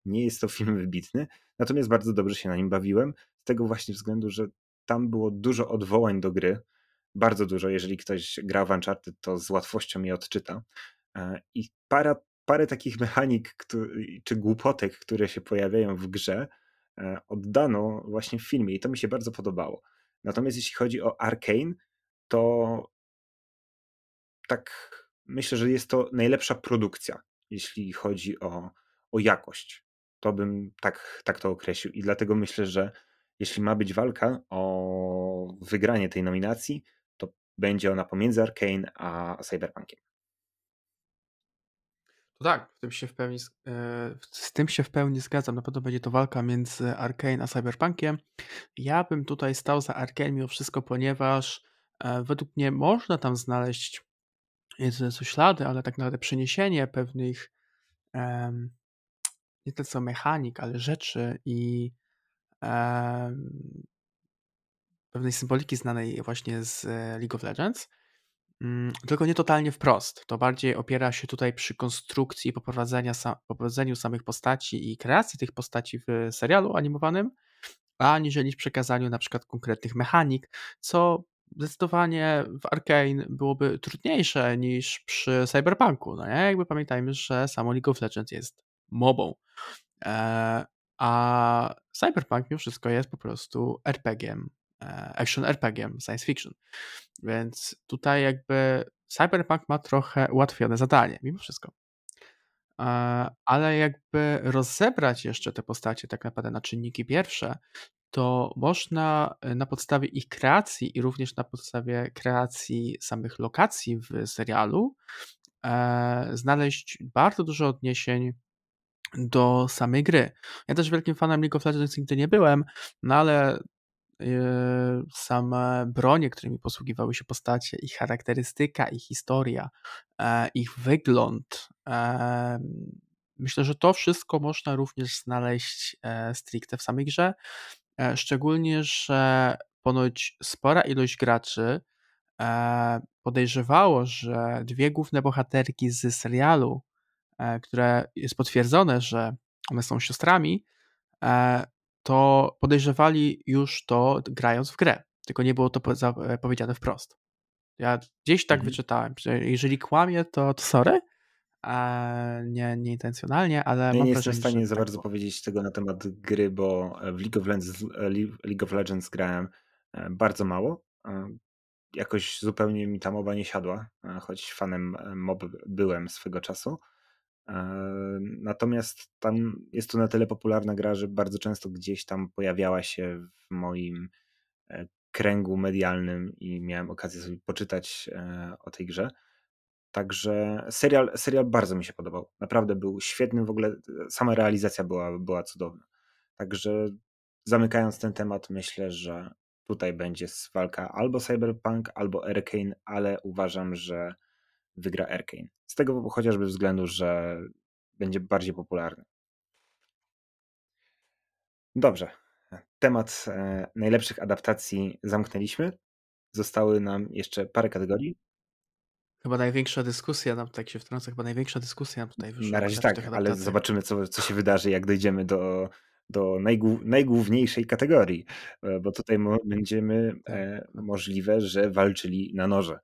nie jest to film wybitny, natomiast bardzo dobrze się na nim bawiłem, z tego właśnie względu, że tam było dużo odwołań do gry, bardzo dużo, jeżeli ktoś gra w Uncharted, to z łatwością je odczyta i parę takich mechanik czy głupotek, które się pojawiają w grze, oddano właśnie w filmie i to mi się bardzo podobało. Natomiast jeśli chodzi o Arcane, to tak myślę, że jest to najlepsza produkcja, jeśli chodzi o jakość. To bym tak to określił i dlatego myślę, że jeśli ma być walka o wygranie tej nominacji, to będzie ona pomiędzy Arcane a Cyberpunkiem. To tak, z tym się w pełni zgadzam. Na pewno będzie to walka między Arcane a Cyberpunkiem. Ja bym tutaj stał za Arcane mimo wszystko, ponieważ według mnie można tam znaleźć jedyne co ślady, ale tak naprawdę przeniesienie pewnych nie tylko co mechanik, ale rzeczy i pewnej symboliki znanej właśnie z League of Legends, tylko nie totalnie wprost. To bardziej opiera się tutaj przy konstrukcji i poprowadzeniu samych postaci i kreacji tych postaci w serialu animowanym, aniżeli w przekazaniu na przykład konkretnych mechanik, co zdecydowanie w Arcane byłoby trudniejsze niż przy Cyberpunku. No jakby pamiętajmy, że samo League of Legends jest mobą, a Cyberpunk mimo wszystko jest po prostu RPG-iem, action RPG-iem, science fiction. Więc tutaj jakby Cyberpunk ma trochę ułatwione zadanie, mimo wszystko. Ale jakby rozebrać jeszcze te postacie tak naprawdę na czynniki pierwsze, to można na podstawie ich kreacji i również na podstawie kreacji samych lokacji w serialu znaleźć bardzo dużo odniesień do samej gry. Ja też wielkim fanem League of Legends nigdy nie byłem, no ale same bronie, którymi posługiwały się postacie, ich charakterystyka, ich historia, ich wygląd, myślę, że to wszystko można również znaleźć stricte w samej grze, szczególnie, że ponoć spora ilość graczy podejrzewało, że dwie główne bohaterki z serialu, które jest potwierdzone, że one są siostrami, to podejrzewali już to grając w grę, tylko nie było to powiedziane wprost. Ja gdzieś tak wyczytałem, że jeżeli kłamię, to sorry, nie intencjonalnie, ale mam wrażenie, jestem w stanie za bardzo powiedzieć tego na temat gry, bo w League of Legends grałem bardzo mało, jakoś zupełnie mi ta MOBA nie siadła, choć fanem MOB byłem swego czasu. Natomiast tam jest to na tyle popularna gra, że bardzo często gdzieś tam pojawiała się w moim kręgu medialnym i miałem okazję sobie poczytać o tej grze. Także serial bardzo mi się podobał. Naprawdę był świetny, w ogóle sama realizacja była cudowna. Także zamykając ten temat, myślę, że tutaj będzie walka albo Cyberpunk, albo Arcane, ale uważam, że wygra Arcane. Z tego chociażby względu, że będzie bardziej popularny. Dobrze. Temat najlepszych adaptacji zamknęliśmy. Zostały nam jeszcze parę kategorii. Największa dyskusja nam tutaj wyszła. Na razie tak, ale zobaczymy, co się wydarzy, jak dojdziemy do najgłówniejszej kategorii, bo tutaj będziemy możliwe, że walczyli na noże.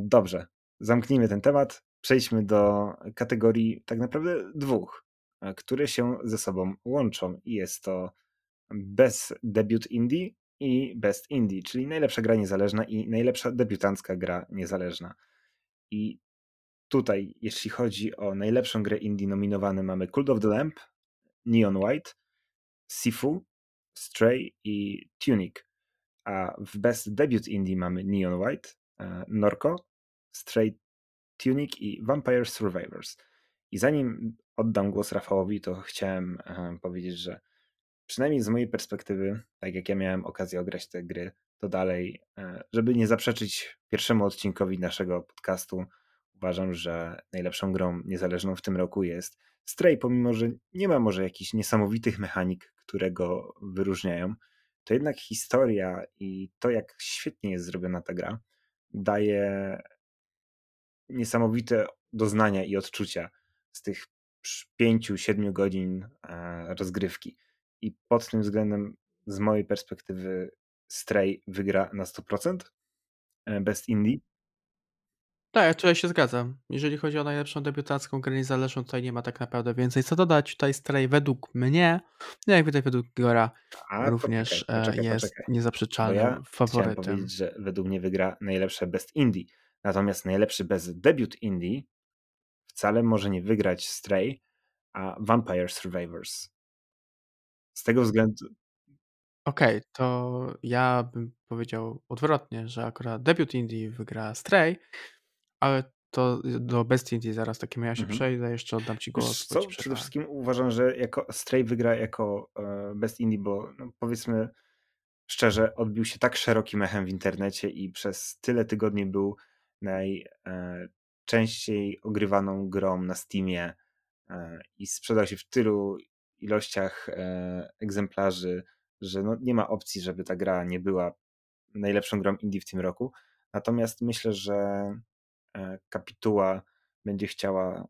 Dobrze. Zamknijmy ten temat, przejdźmy do kategorii tak naprawdę dwóch, które się ze sobą łączą i jest to Best Debut Indie i Best Indie, czyli najlepsza gra niezależna i najlepsza debiutancka gra niezależna. I tutaj, jeśli chodzi o najlepszą grę indie, nominowane mamy Cult of the Lamp, Neon White, Sifu, Stray i Tunic, a w Best Debut Indie mamy Neon White, Norco, Stray, Tunic i Vampire Survivors. I zanim oddam głos Rafałowi, to chciałem powiedzieć, że przynajmniej z mojej perspektywy, tak jak ja miałem okazję ograć te gry, to dalej, żeby nie zaprzeczyć pierwszemu odcinkowi naszego podcastu, uważam, że najlepszą grą niezależną w tym roku jest Stray, pomimo że nie ma może jakichś niesamowitych mechanik, które go wyróżniają, to jednak historia i to, jak świetnie jest zrobiona ta gra, daje niesamowite doznania i odczucia z tych 5-7 godzin rozgrywki. I pod tym względem z mojej perspektywy Stray wygra na 100% Best Indie. Tak, ja tutaj się zgadzam. Jeżeli chodzi o najlepszą debiutacką grę niezależną, tutaj nie ma tak naprawdę więcej co dodać. Tutaj Stray według mnie, jak widać według Igora, również jest niezaprzeczalnym faworytem. Chciałem powiedzieć, że według mnie wygra najlepsze Best Indie. Natomiast najlepszy Best Debut Indie wcale może nie wygrać Stray, a Vampire Survivors. Z tego względu... Okej, to ja bym powiedział odwrotnie, że akurat debiut Indie wygra Stray, ale to do Best Indie zaraz takiego ja się przejdę, jeszcze oddam Ci głos. Co? Przede wszystkim uważam, że jako Stray wygra jako Best Indie, bo no, powiedzmy szczerze, odbił się tak szerokim echem w internecie i przez tyle tygodni był najczęściej ogrywaną grą na Steamie i sprzedał się w tylu ilościach egzemplarzy, że no nie ma opcji, żeby ta gra nie była najlepszą grą indie w tym roku. Natomiast myślę, że Kapituła będzie chciała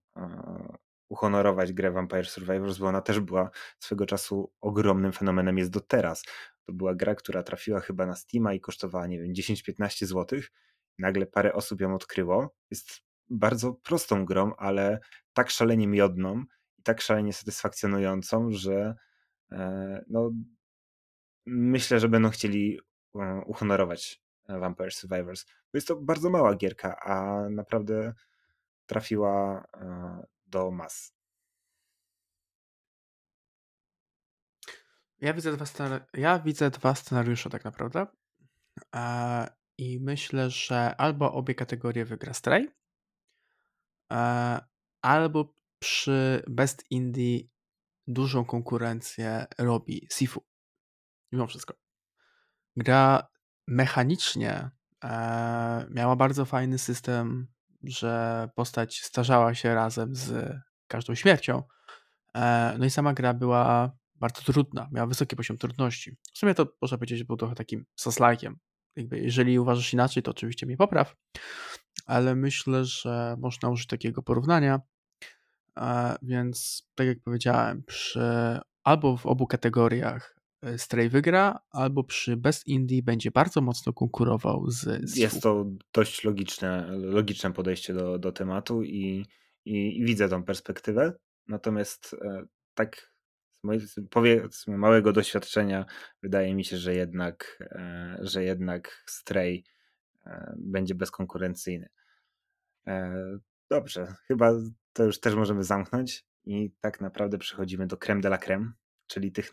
uhonorować grę Vampire Survivors, bo ona też była swego czasu ogromnym fenomenem, jest do teraz. To była gra, która trafiła chyba na Steama i kosztowała, nie wiem, 10-15 zł. Nagle parę osób ją odkryło. Jest bardzo prostą grą, ale tak szalenie miodną i tak szalenie satysfakcjonującą, że no myślę, że będą chcieli uhonorować Vampire Survivors. Bo jest to bardzo mała gierka, a naprawdę trafiła do mas. Ja widzę dwa scenariusze tak naprawdę. I myślę, że albo obie kategorie wygra Stray, albo przy Best Indie dużą konkurencję robi Sifu. Mimo wszystko. Gra mechanicznie miała bardzo fajny system, że postać starzała się razem z każdą śmiercią. No i sama gra była bardzo trudna, miała wysoki poziom trudności. W sumie to można powiedzieć, że był trochę takim soslajkiem. Jeżeli uważasz inaczej, to oczywiście mnie popraw, ale myślę, że można użyć takiego porównania, więc tak jak powiedziałem, albo w obu kategoriach Stray wygra, albo przy Best Indie będzie bardzo mocno konkurował z Jest to dość logiczne podejście do tematu i widzę tą perspektywę, natomiast tak powiedzmy małego doświadczenia wydaje mi się, że jednak Stray będzie bezkonkurencyjny. Dobrze, chyba to już też możemy zamknąć i tak naprawdę przechodzimy do crème de la crème, czyli tych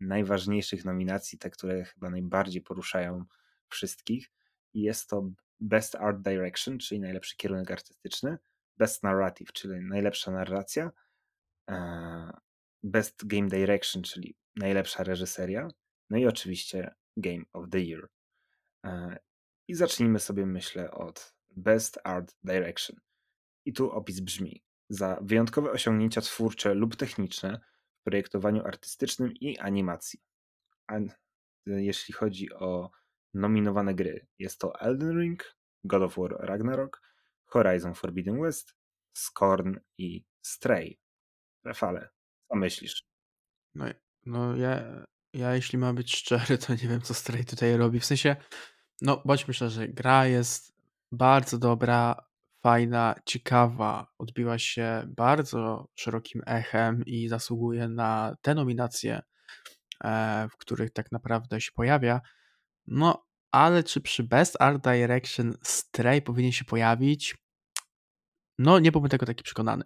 najważniejszych nominacji, te, które chyba najbardziej poruszają wszystkich. I jest to Best Art Direction, czyli najlepszy kierunek artystyczny, Best Narrative, czyli najlepsza narracja, Best Game Direction, czyli najlepsza reżyseria, no i oczywiście Game of the Year. I zacznijmy sobie, myślę, od Best Art Direction. I tu opis brzmi: za wyjątkowe osiągnięcia twórcze lub techniczne w projektowaniu artystycznym i animacji. A jeśli chodzi o nominowane gry, jest to Elden Ring, God of War Ragnarok, Horizon Forbidden West, Scorn i Stray. Rafale, co myślisz? Ja jeśli mam być szczery, to nie wiem, co Stray tutaj robi. W sensie, no bądźmy szczerzy, gra jest bardzo dobra, fajna, ciekawa, odbiła się bardzo szerokim echem i zasługuje na te nominacje, w których tak naprawdę się pojawia. No, ale czy przy Best Art Direction Stray powinien się pojawić? No, nie byłbym tego taki przekonany.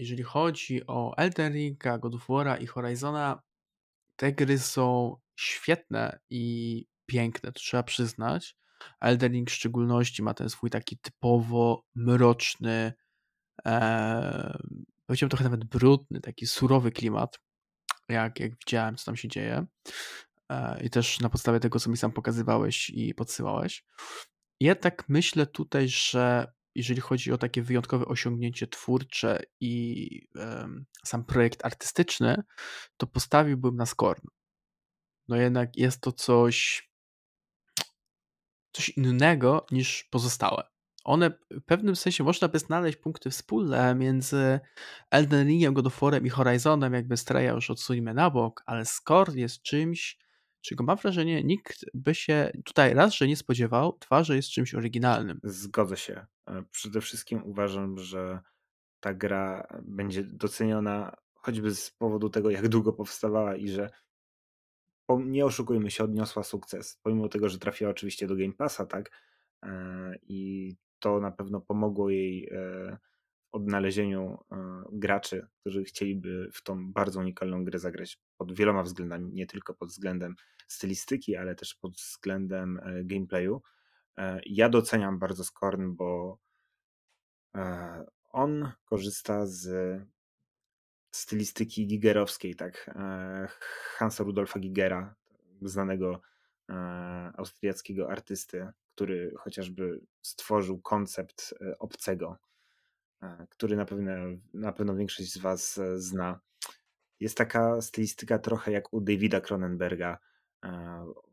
Jeżeli chodzi o Elden Ringa, God of War'a i Horizona, te gry są świetne i piękne, to trzeba przyznać. Elden Ring w szczególności ma ten swój taki typowo mroczny, powiedziałbym trochę nawet brudny, taki surowy klimat, jak widziałem, co tam się dzieje. I też na podstawie tego, co mi sam pokazywałeś i podsyłałeś. Ja tak myślę tutaj, że jeżeli chodzi o takie wyjątkowe osiągnięcie twórcze i sam projekt artystyczny, to postawiłbym na Scorn. No jednak jest to coś innego niż pozostałe. One w pewnym sensie można by znaleźć punkty wspólne między Elden Ringiem, God of War'em i Horizonem, jakby Straya już odsuńmy na bok, ale Scorn jest czymś, czego mam wrażenie nikt by się tutaj raz, że nie spodziewał, dwa, że jest czymś oryginalnym. Zgodzę się. Przede wszystkim uważam, że ta gra będzie doceniona choćby z powodu tego, jak długo powstawała i że nie oszukujmy się, odniosła sukces. Pomimo tego, że trafiła oczywiście do Game Passa, tak? I to na pewno pomogło jej odnalezieniu graczy, którzy chcieliby w tą bardzo unikalną grę zagrać pod wieloma względami, nie tylko pod względem stylistyki, ale też pod względem gameplayu. Ja doceniam bardzo Scorn, bo on korzysta z stylistyki gigerowskiej, tak, Hansa Rudolfa Gigera, znanego austriackiego artysty, który chociażby stworzył koncept Obcego, który na pewno większość z was zna. Jest taka stylistyka trochę jak u Davida Cronenberga.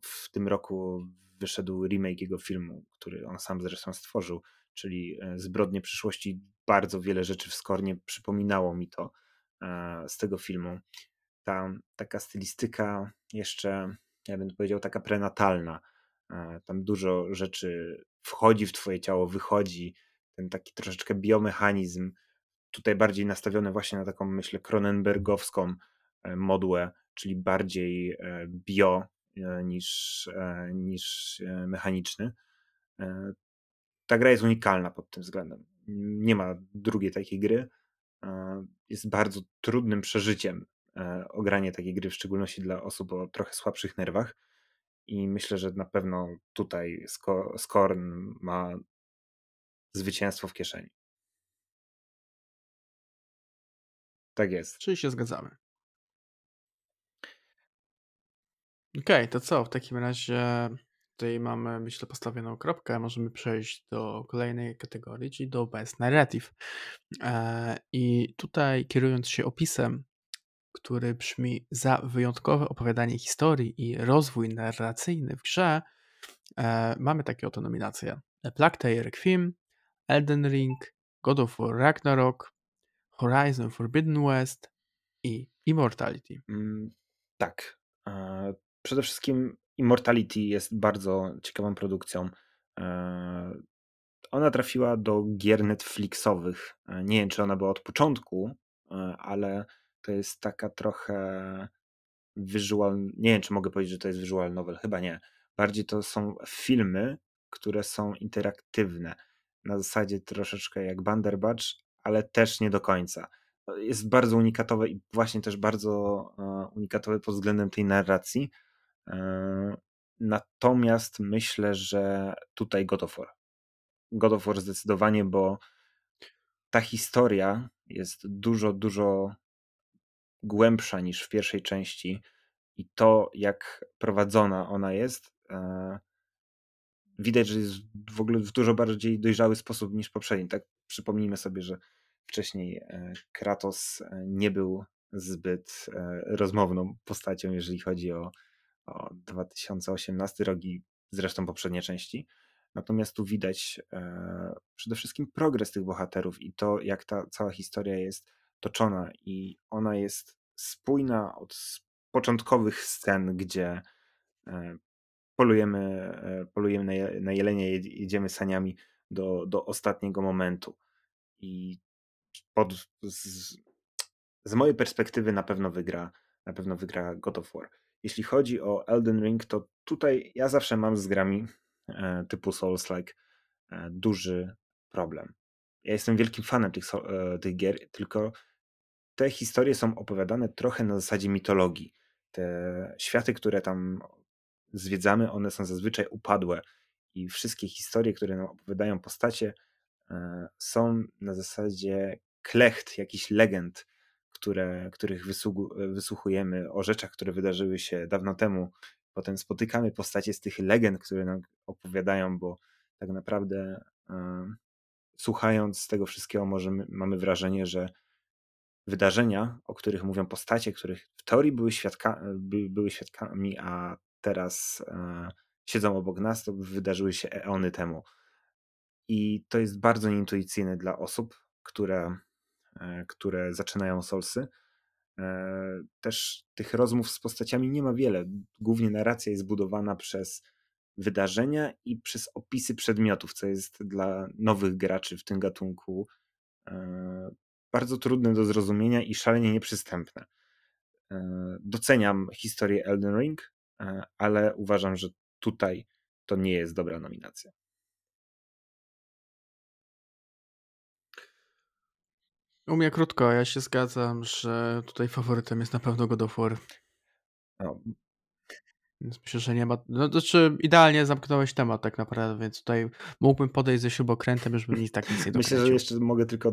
W tym roku wyszedł remake jego filmu, który on sam zresztą stworzył, czyli Zbrodnie przyszłości. Bardzo wiele rzeczy w Scornie przypominało mi to z tego filmu. Taka stylistyka jeszcze, ja bym powiedział, taka prenatalna. Tam dużo rzeczy wchodzi w twoje ciało, wychodzi. Ten taki troszeczkę biomechanizm, tutaj bardziej nastawiony właśnie na taką, myślę, Cronenbergowską modłę, czyli bardziej bio niż mechaniczny. Ta gra jest unikalna pod tym względem. Nie ma drugiej takiej gry. Jest bardzo trudnym przeżyciem ogranie takiej gry, w szczególności dla osób o trochę słabszych nerwach. I myślę, że na pewno tutaj Scorn ma zwycięstwo w kieszeni. Tak jest. Czyli się zgadzamy. Okej, to co? W takim razie tutaj mamy, myślę, postawioną kropkę. Możemy przejść do kolejnej kategorii, czyli do Best Narrative. I tutaj, kierując się opisem, który brzmi: za wyjątkowe opowiadanie historii i rozwój narracyjny w grze, mamy takie oto nominacje: A Plague Tale Requiem, Elden Ring, God of War Ragnarok, Horizon Forbidden West i Immortality. Tak. Przede wszystkim Immortality jest bardzo ciekawą produkcją. Ona trafiła do gier Netflixowych. Nie wiem, czy ona była od początku, ale to jest taka trochę visual... Nie wiem, czy mogę powiedzieć, że to jest visual novel. Chyba nie. Bardziej to są filmy, które są interaktywne. Na zasadzie troszeczkę jak Banderbacz, ale też nie do końca. Jest bardzo unikatowe i właśnie też bardzo unikatowe pod względem tej narracji. Natomiast myślę, że tutaj God of War. God of War zdecydowanie, bo ta historia jest dużo, dużo głębsza niż w pierwszej części i to, jak prowadzona ona jest, widać, że jest w ogóle w dużo bardziej dojrzały sposób niż poprzedni. Tak, przypomnijmy sobie, że wcześniej Kratos nie był zbyt rozmowną postacią, jeżeli chodzi o 2018 rok i zresztą poprzednie części. Natomiast tu widać przede wszystkim progres tych bohaterów i to, jak ta cała historia jest toczona i ona jest spójna od początkowych scen, gdzie polujemy na jelenie, jedziemy saniami do ostatniego momentu i z mojej perspektywy na pewno wygra God of War. Jeśli chodzi o Elden Ring, to tutaj ja zawsze mam z grami typu Souls-like duży problem. Ja jestem wielkim fanem tych gier, tylko te historie są opowiadane trochę na zasadzie mitologii. Te światy, które tam zwiedzamy, one są zazwyczaj upadłe i wszystkie historie, które nam opowiadają postacie, są na zasadzie klecht, jakichś legend, których wysłuchujemy o rzeczach, które wydarzyły się dawno temu. Potem spotykamy postacie z tych legend, które nam opowiadają, bo tak naprawdę słuchając tego wszystkiego możemy, mamy wrażenie, że wydarzenia, o których mówią postacie, których w teorii były świadkami, a teraz siedzą obok nas, to wydarzyły się eony temu. I to jest bardzo nieintuicyjne dla osób, które zaczynają Soulsy. Też tych rozmów z postaciami nie ma wiele. Głównie narracja jest budowana przez wydarzenia i przez opisy przedmiotów, co jest dla nowych graczy w tym gatunku bardzo trudne do zrozumienia i szalenie nieprzystępne. Doceniam historię Elden Ring, ale uważam, że tutaj to nie jest dobra nominacja. U mnie krótko, ja się zgadzam, że tutaj faworytem jest na pewno God of War. No. Więc myślę, że nie ma... No, to znaczy idealnie zamknąłeś temat tak naprawdę, więc tutaj mógłbym podejść ze śrubokrętem, już bym nic nie dokręcił. Myślę, że jeszcze mogę tylko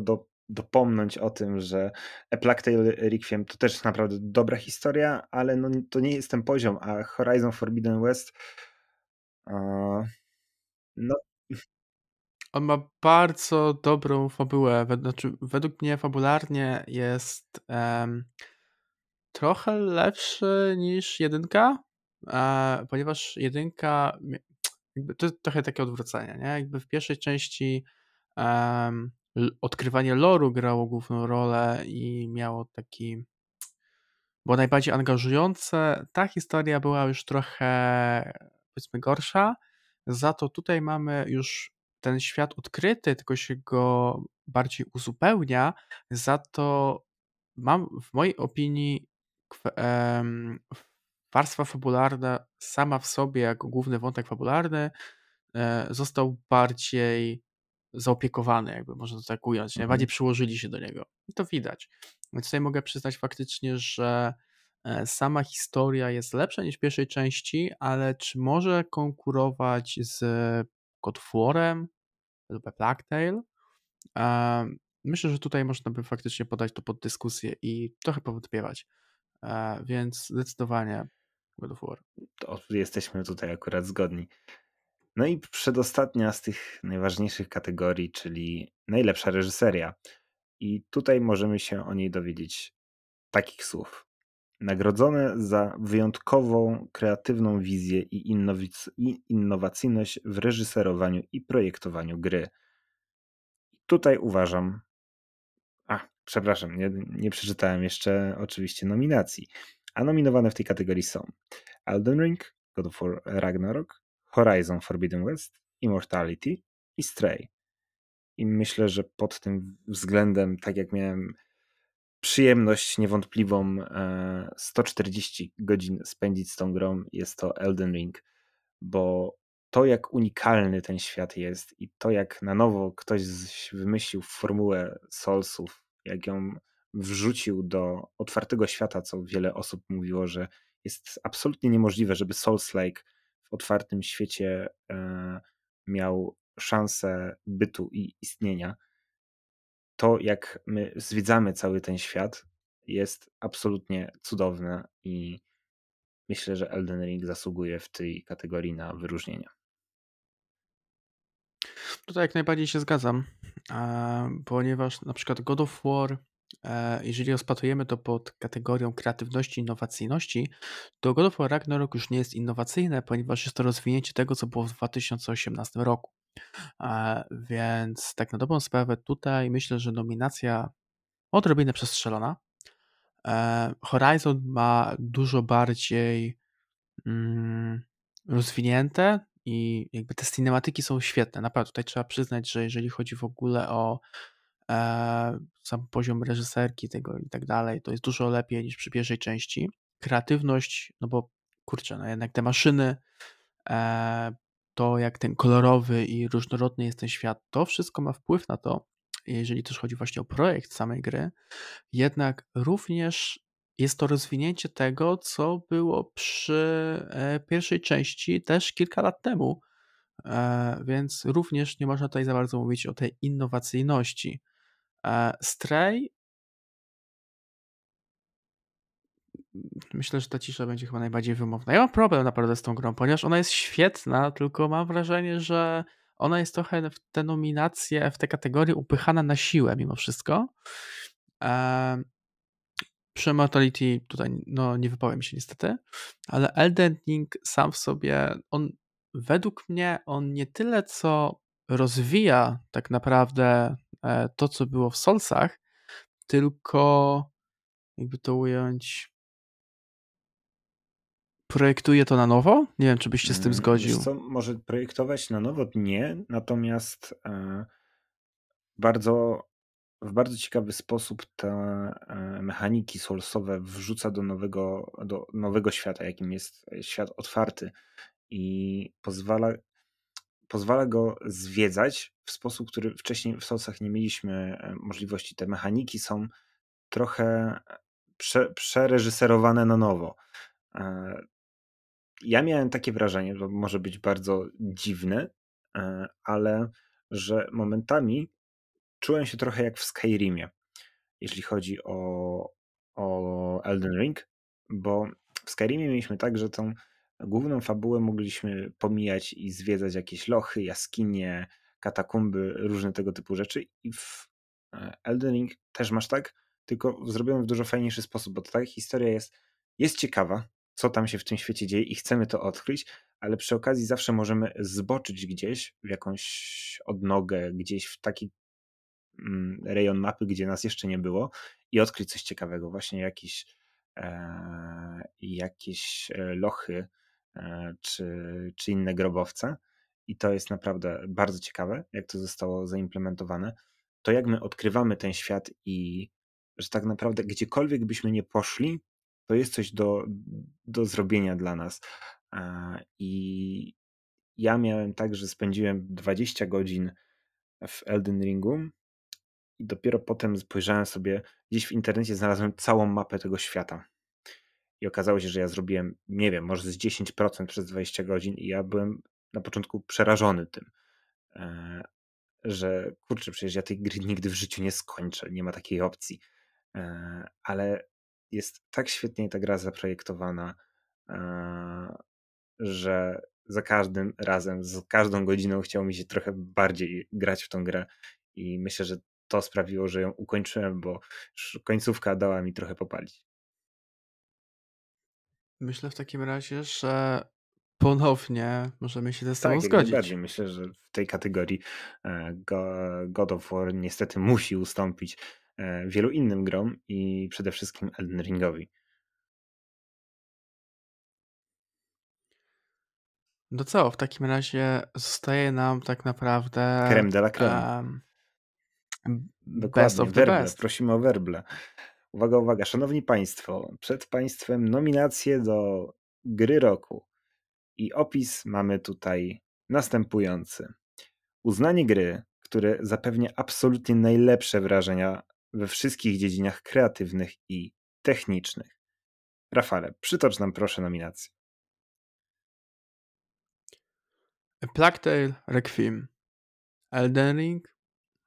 dopomnąć o tym, że A Plague Tale Requiem to też naprawdę dobra historia, ale no, to nie jest ten poziom, a Horizon Forbidden West no... On ma bardzo dobrą fabułę. Według mnie fabularnie jest trochę lepszy niż jedynka, ponieważ jedynka jakby, to jest trochę takie odwrócenie, nie? Jakby w pierwszej części odkrywanie loru grało główną rolę i miało taki... Bo najbardziej angażujące, ta historia była już trochę, powiedzmy, gorsza. Za to tutaj mamy już ten świat odkryty, tylko się go bardziej uzupełnia, za to mam w mojej opinii warstwa fabularna sama w sobie, jako główny wątek fabularny, został bardziej zaopiekowany, jakby można to tak ująć, nie? Bardziej przyłożyli się do niego. I to widać. Więc tutaj mogę przyznać faktycznie, że sama historia jest lepsza niż w pierwszej części, ale czy może konkurować z God of War'em lub A Plague Tale? Myślę, że tutaj można by faktycznie podać to pod dyskusję i trochę powątpiewać. Więc zdecydowanie God of War. To jesteśmy tutaj akurat zgodni. No i przedostatnia z tych najważniejszych kategorii, czyli najlepsza reżyseria. I tutaj możemy się o niej dowiedzieć takich słów. Nagrodzone za wyjątkową, kreatywną wizję i innowacyjność w reżyserowaniu i projektowaniu gry. Tutaj uważam... przepraszam, nie przeczytałem jeszcze oczywiście nominacji. A nominowane w tej kategorii są Elden Ring, God of War Ragnarok, Horizon Forbidden West, Immortality i Stray. I myślę, że pod tym względem, tak jak miałem przyjemność niewątpliwą 140 godzin spędzić z tą grą, jest to Elden Ring, bo to, jak unikalny ten świat jest i to, jak na nowo ktoś wymyślił formułę Soulsów, jak ją wrzucił do otwartego świata, co wiele osób mówiło, że jest absolutnie niemożliwe, żeby Souls-like w otwartym świecie miał szansę bytu i istnienia. To, jak my zwiedzamy cały ten świat, jest absolutnie cudowne i myślę, że Elden Ring zasługuje w tej kategorii na wyróżnienia. Tutaj jak najbardziej się zgadzam, ponieważ na przykład God of War, jeżeli rozpatrujemy to pod kategorią kreatywności, innowacyjności, to God of War Ragnarok już nie jest innowacyjne, ponieważ jest to rozwinięcie tego, co było w 2018 roku. Więc tak na dobrą sprawę tutaj myślę, że nominacja odrobinę przestrzelona. Horizon ma dużo bardziej rozwinięte i jakby te cinematyki są świetne. Naprawdę tutaj trzeba przyznać, że jeżeli chodzi w ogóle o sam poziom reżyserki tego i tak dalej, to jest dużo lepiej niż przy pierwszej części. Kreatywność, no bo kurczę, no jednak te maszyny, to jak ten kolorowy i różnorodny jest ten świat, to wszystko ma wpływ na to, jeżeli też chodzi właśnie o projekt samej gry, jednak również jest to rozwinięcie tego, co było przy pierwszej części też kilka lat temu, więc również nie można tutaj za bardzo mówić o tej innowacyjności. Stray, myślę, że ta cisza będzie chyba najbardziej wymowna. Ja mam problem naprawdę z tą grą, ponieważ ona jest świetna, tylko mam wrażenie, że ona jest trochę w te nominacje, w te kategorie upychana na siłę mimo wszystko. Przy Immortality tutaj no, nie wypowiem się niestety, ale Elden Ring sam w sobie, on według mnie, on nie tyle co rozwija tak naprawdę to, co było w Soulsach, tylko jakby to ująć, projektuje to na nowo? Nie wiem, czy byś się z tym zgodził. Wiesz co, może projektować na nowo? Nie, natomiast w bardzo ciekawy sposób te mechaniki soulsowe wrzuca do nowego świata, jakim jest świat otwarty i pozwala go zwiedzać w sposób, który wcześniej w Soulsach nie mieliśmy możliwości. Te mechaniki są trochę przereżyserowane na nowo. Ja miałem takie wrażenie, to może być bardzo dziwne, ale że momentami czułem się trochę jak w Skyrimie, jeśli chodzi o Elden Ring, bo w Skyrimie mieliśmy tak, że tą główną fabułę mogliśmy pomijać i zwiedzać jakieś lochy, jaskinie, katakumby, różne tego typu rzeczy, i w Elden Ring też masz tak, tylko zrobiłem w dużo fajniejszy sposób, bo to tak, historia jest ciekawa, co tam się w tym świecie dzieje i chcemy to odkryć, ale przy okazji zawsze możemy zboczyć gdzieś w jakąś odnogę, gdzieś w taki rejon mapy, gdzie nas jeszcze nie było, i odkryć coś ciekawego, właśnie jakieś lochy czy inne grobowce, i to jest naprawdę bardzo ciekawe, jak to zostało zaimplementowane. To jak my odkrywamy ten świat i że tak naprawdę gdziekolwiek byśmy nie poszli, to jest coś do zrobienia dla nas. I ja miałem tak, że spędziłem 20 godzin w Elden Ringu i dopiero potem spojrzałem sobie, gdzieś w internecie znalazłem całą mapę tego świata i okazało się, że ja zrobiłem, nie wiem, może z 10% przez 20 godzin i ja byłem na początku przerażony tym, że kurczę, przecież ja tej gry nigdy w życiu nie skończę, nie ma takiej opcji, ale jest tak świetnie ta gra zaprojektowana, że za każdym razem, z każdą godziną chciało mi się trochę bardziej grać w tą grę i myślę, że to sprawiło, że ją ukończyłem, bo końcówka dała mi trochę popalić. Myślę w takim razie, że ponownie możemy się ze sobą zgodzić. Myślę, że w tej kategorii God of War niestety musi ustąpić wielu innym grom i przede wszystkim Elden Ringowi. No co, w takim razie zostaje nam tak naprawdę creme de la creme. Dokładnie, best of the best. Prosimy o werble. Uwaga, uwaga, szanowni państwo, przed państwem nominacje do gry roku i opis mamy tutaj następujący. Uznanie gry, które zapewnia absolutnie najlepsze wrażenia we wszystkich dziedzinach kreatywnych i technicznych. Rafale, przytocz nam proszę nominację. A Plague Tale Requiem, Elden Ring,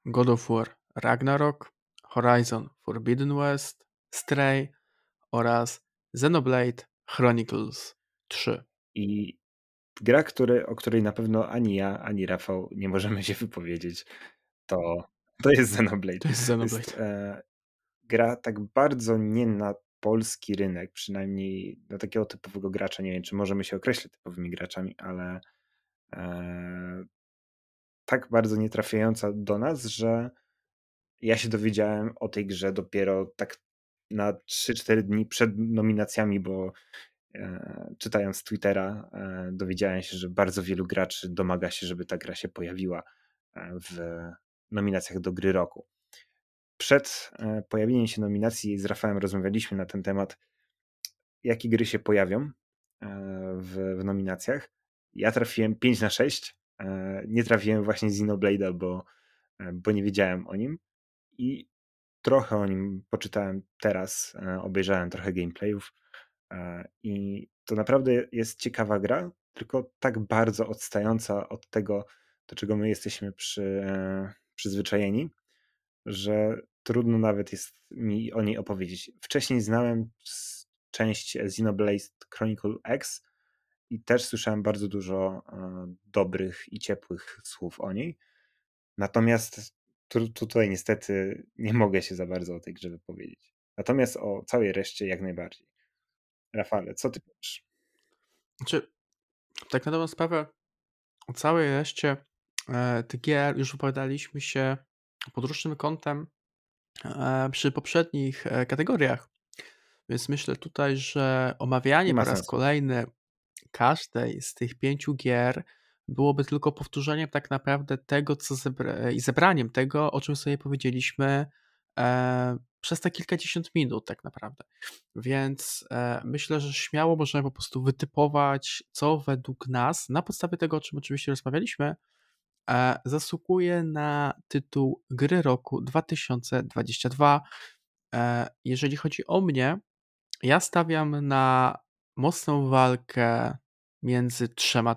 God of War Ragnarok, Horizon Forbidden West, Stray oraz Xenoblade Chronicles 3. I gra, o której na pewno ani ja, ani Rafał nie możemy się wypowiedzieć, to jest Xenoblade. To jest Xenoblade. Gra tak bardzo nie na polski rynek, przynajmniej dla takiego typowego gracza. Nie wiem, czy możemy się określić typowymi graczami, ale tak bardzo nie trafiająca do nas, że ja się dowiedziałem o tej grze dopiero tak na 3-4 dni przed nominacjami, bo czytając Twittera dowiedziałem się, że bardzo wielu graczy domaga się, żeby ta gra się pojawiła w nominacjach do gry roku. Przed pojawieniem się nominacji z Rafałem rozmawialiśmy na ten temat, jakie gry się pojawią w nominacjach. Ja trafiłem 5/6, nie trafiłem właśnie Xenoblade'a, bo nie wiedziałem o nim i trochę o nim poczytałem teraz, obejrzałem trochę gameplayów i to naprawdę jest ciekawa gra, tylko tak bardzo odstająca od tego, do czego my jesteśmy przyzwyczajeni, że trudno nawet jest mi o niej opowiedzieć. Wcześniej znałem część Xenoblade Chronicle X i też słyszałem bardzo dużo dobrych i ciepłych słów o niej. Natomiast tutaj niestety nie mogę się za bardzo o tej grze wypowiedzieć. Natomiast o całej reszcie jak najbardziej. Rafale, co ty powiesz? Znaczy, tak na dobrą sprawę, o całej reszcie tych gier już opowiadaliśmy się pod różnym kątem przy poprzednich kategoriach. Więc myślę tutaj, że omawianie po raz kolejny każdej z tych 5 gier byłoby tylko powtórzeniem tak naprawdę tego, co zebraniem tego, o czym sobie powiedzieliśmy przez te kilkadziesiąt minut tak naprawdę. Więc myślę, że śmiało możemy po prostu wytypować, co według nas, na podstawie tego, o czym oczywiście rozmawialiśmy, zasługuje na tytuł gry roku 2022. Jeżeli chodzi o mnie, ja stawiam na mocną walkę między trzema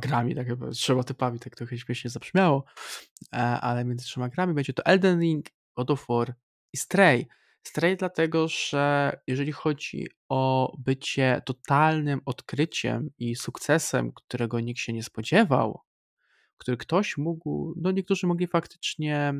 grami, tak jakby, trzema typami, tak trochę śmiesznie zabrzmiało, ale między trzema grami będzie to Elden Ring, God of War i Stray. Stray dlatego, że jeżeli chodzi o bycie totalnym odkryciem i sukcesem, którego nikt się nie spodziewał, który ktoś mógł, no niektórzy mogli faktycznie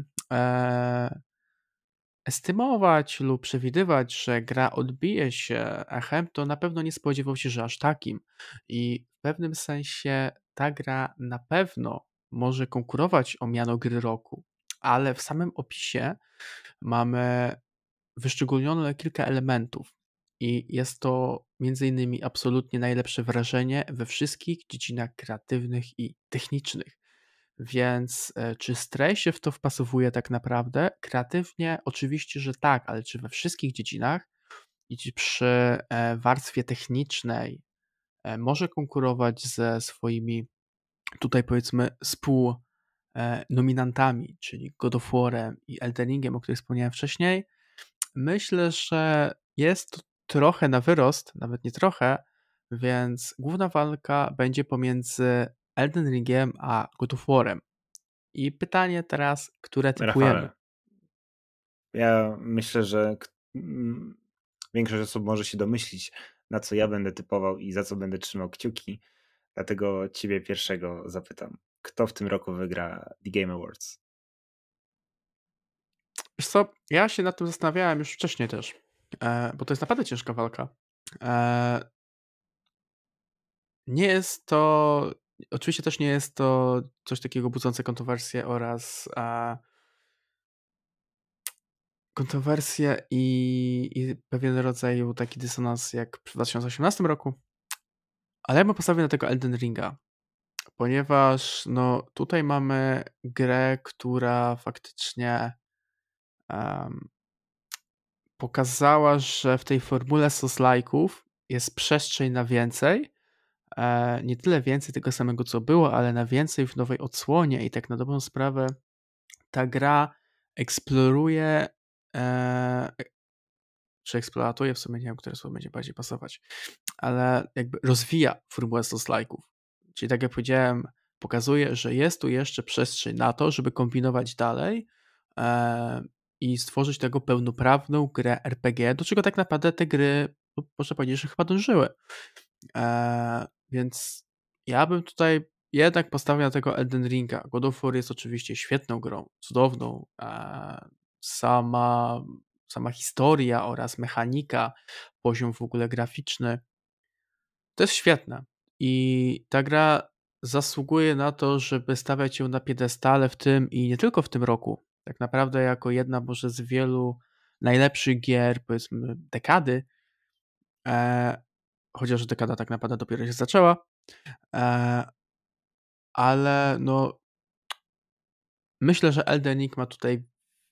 estymować lub przewidywać, że gra odbije się echem, to na pewno nie spodziewał się, że aż takim. I w pewnym sensie ta gra na pewno może konkurować o miano gry roku, ale w samym opisie mamy wyszczególnione kilka elementów i jest to m.in. absolutnie najlepsze wrażenie we wszystkich dziedzinach kreatywnych i technicznych. Więc czy Stray się w to wpasowuje tak naprawdę? Kreatywnie oczywiście, że tak, ale czy we wszystkich dziedzinach i przy warstwie technicznej może konkurować ze swoimi tutaj powiedzmy nominantami, czyli God of War'em i Elden Ringiem, o których wspomniałem wcześniej? Myślę, że jest to trochę na wyrost, nawet nie trochę, więc główna walka będzie pomiędzy Elden Ringiem a God of War'em. I pytanie teraz, które typujemy? Rafale, ja myślę, że większość osób może się domyślić, na co ja będę typował i za co będę trzymał kciuki, dlatego ciebie pierwszego zapytam. Kto w tym roku wygra The Game Awards? Wiesz co, ja się nad tym zastanawiałem już wcześniej też, bo to jest naprawdę ciężka walka. Nie jest to... Oczywiście też nie jest to coś takiego budzące kontrowersje oraz kontrowersje i pewien rodzaj taki dysonans jak w 2018 roku, ale ja bym postawił na tego Elden Ringa, ponieważ no tutaj mamy grę, która faktycznie pokazała, że w tej formule soslajków jest przestrzeń na więcej. Nie tyle więcej tego samego, co było, ale na więcej w nowej odsłonie i tak na dobrą sprawę ta gra eksploruje czy eksploatuje, w sumie nie wiem, które słowo będzie bardziej pasować, ale jakby rozwija formułę soulslike'ów, czyli tak jak powiedziałem, pokazuje, że jest tu jeszcze przestrzeń na to, żeby kombinować dalej i stworzyć tego pełnoprawną grę RPG, do czego tak naprawdę te gry, no, można powiedzieć, że chyba dążyły. Więc ja bym tutaj jednak postawił na tego Elden Ringa. God of War jest oczywiście świetną grą, cudowną. Sama historia oraz mechanika, poziom w ogóle graficzny to jest świetne i ta gra zasługuje na to, żeby stawiać ją na piedestale w tym i nie tylko w tym roku, tak naprawdę jako jedna może z wielu najlepszych gier, powiedzmy dekady, chociaż dekada tak naprawdę dopiero się zaczęła, ale no myślę, że Elden Ring ma tutaj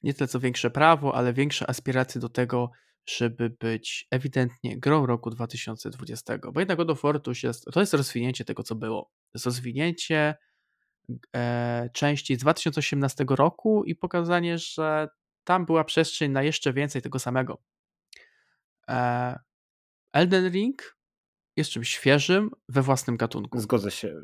nie tyle co większe prawo, ale większe aspiracje do tego, żeby być ewidentnie grą roku 2020, bo jednak God of War to jest rozwinięcie tego, co było. To jest rozwinięcie części z 2018 roku i pokazanie, że tam była przestrzeń na jeszcze więcej tego samego. Elden Ring jest czymś świeżym we własnym gatunku. Zgodzę się.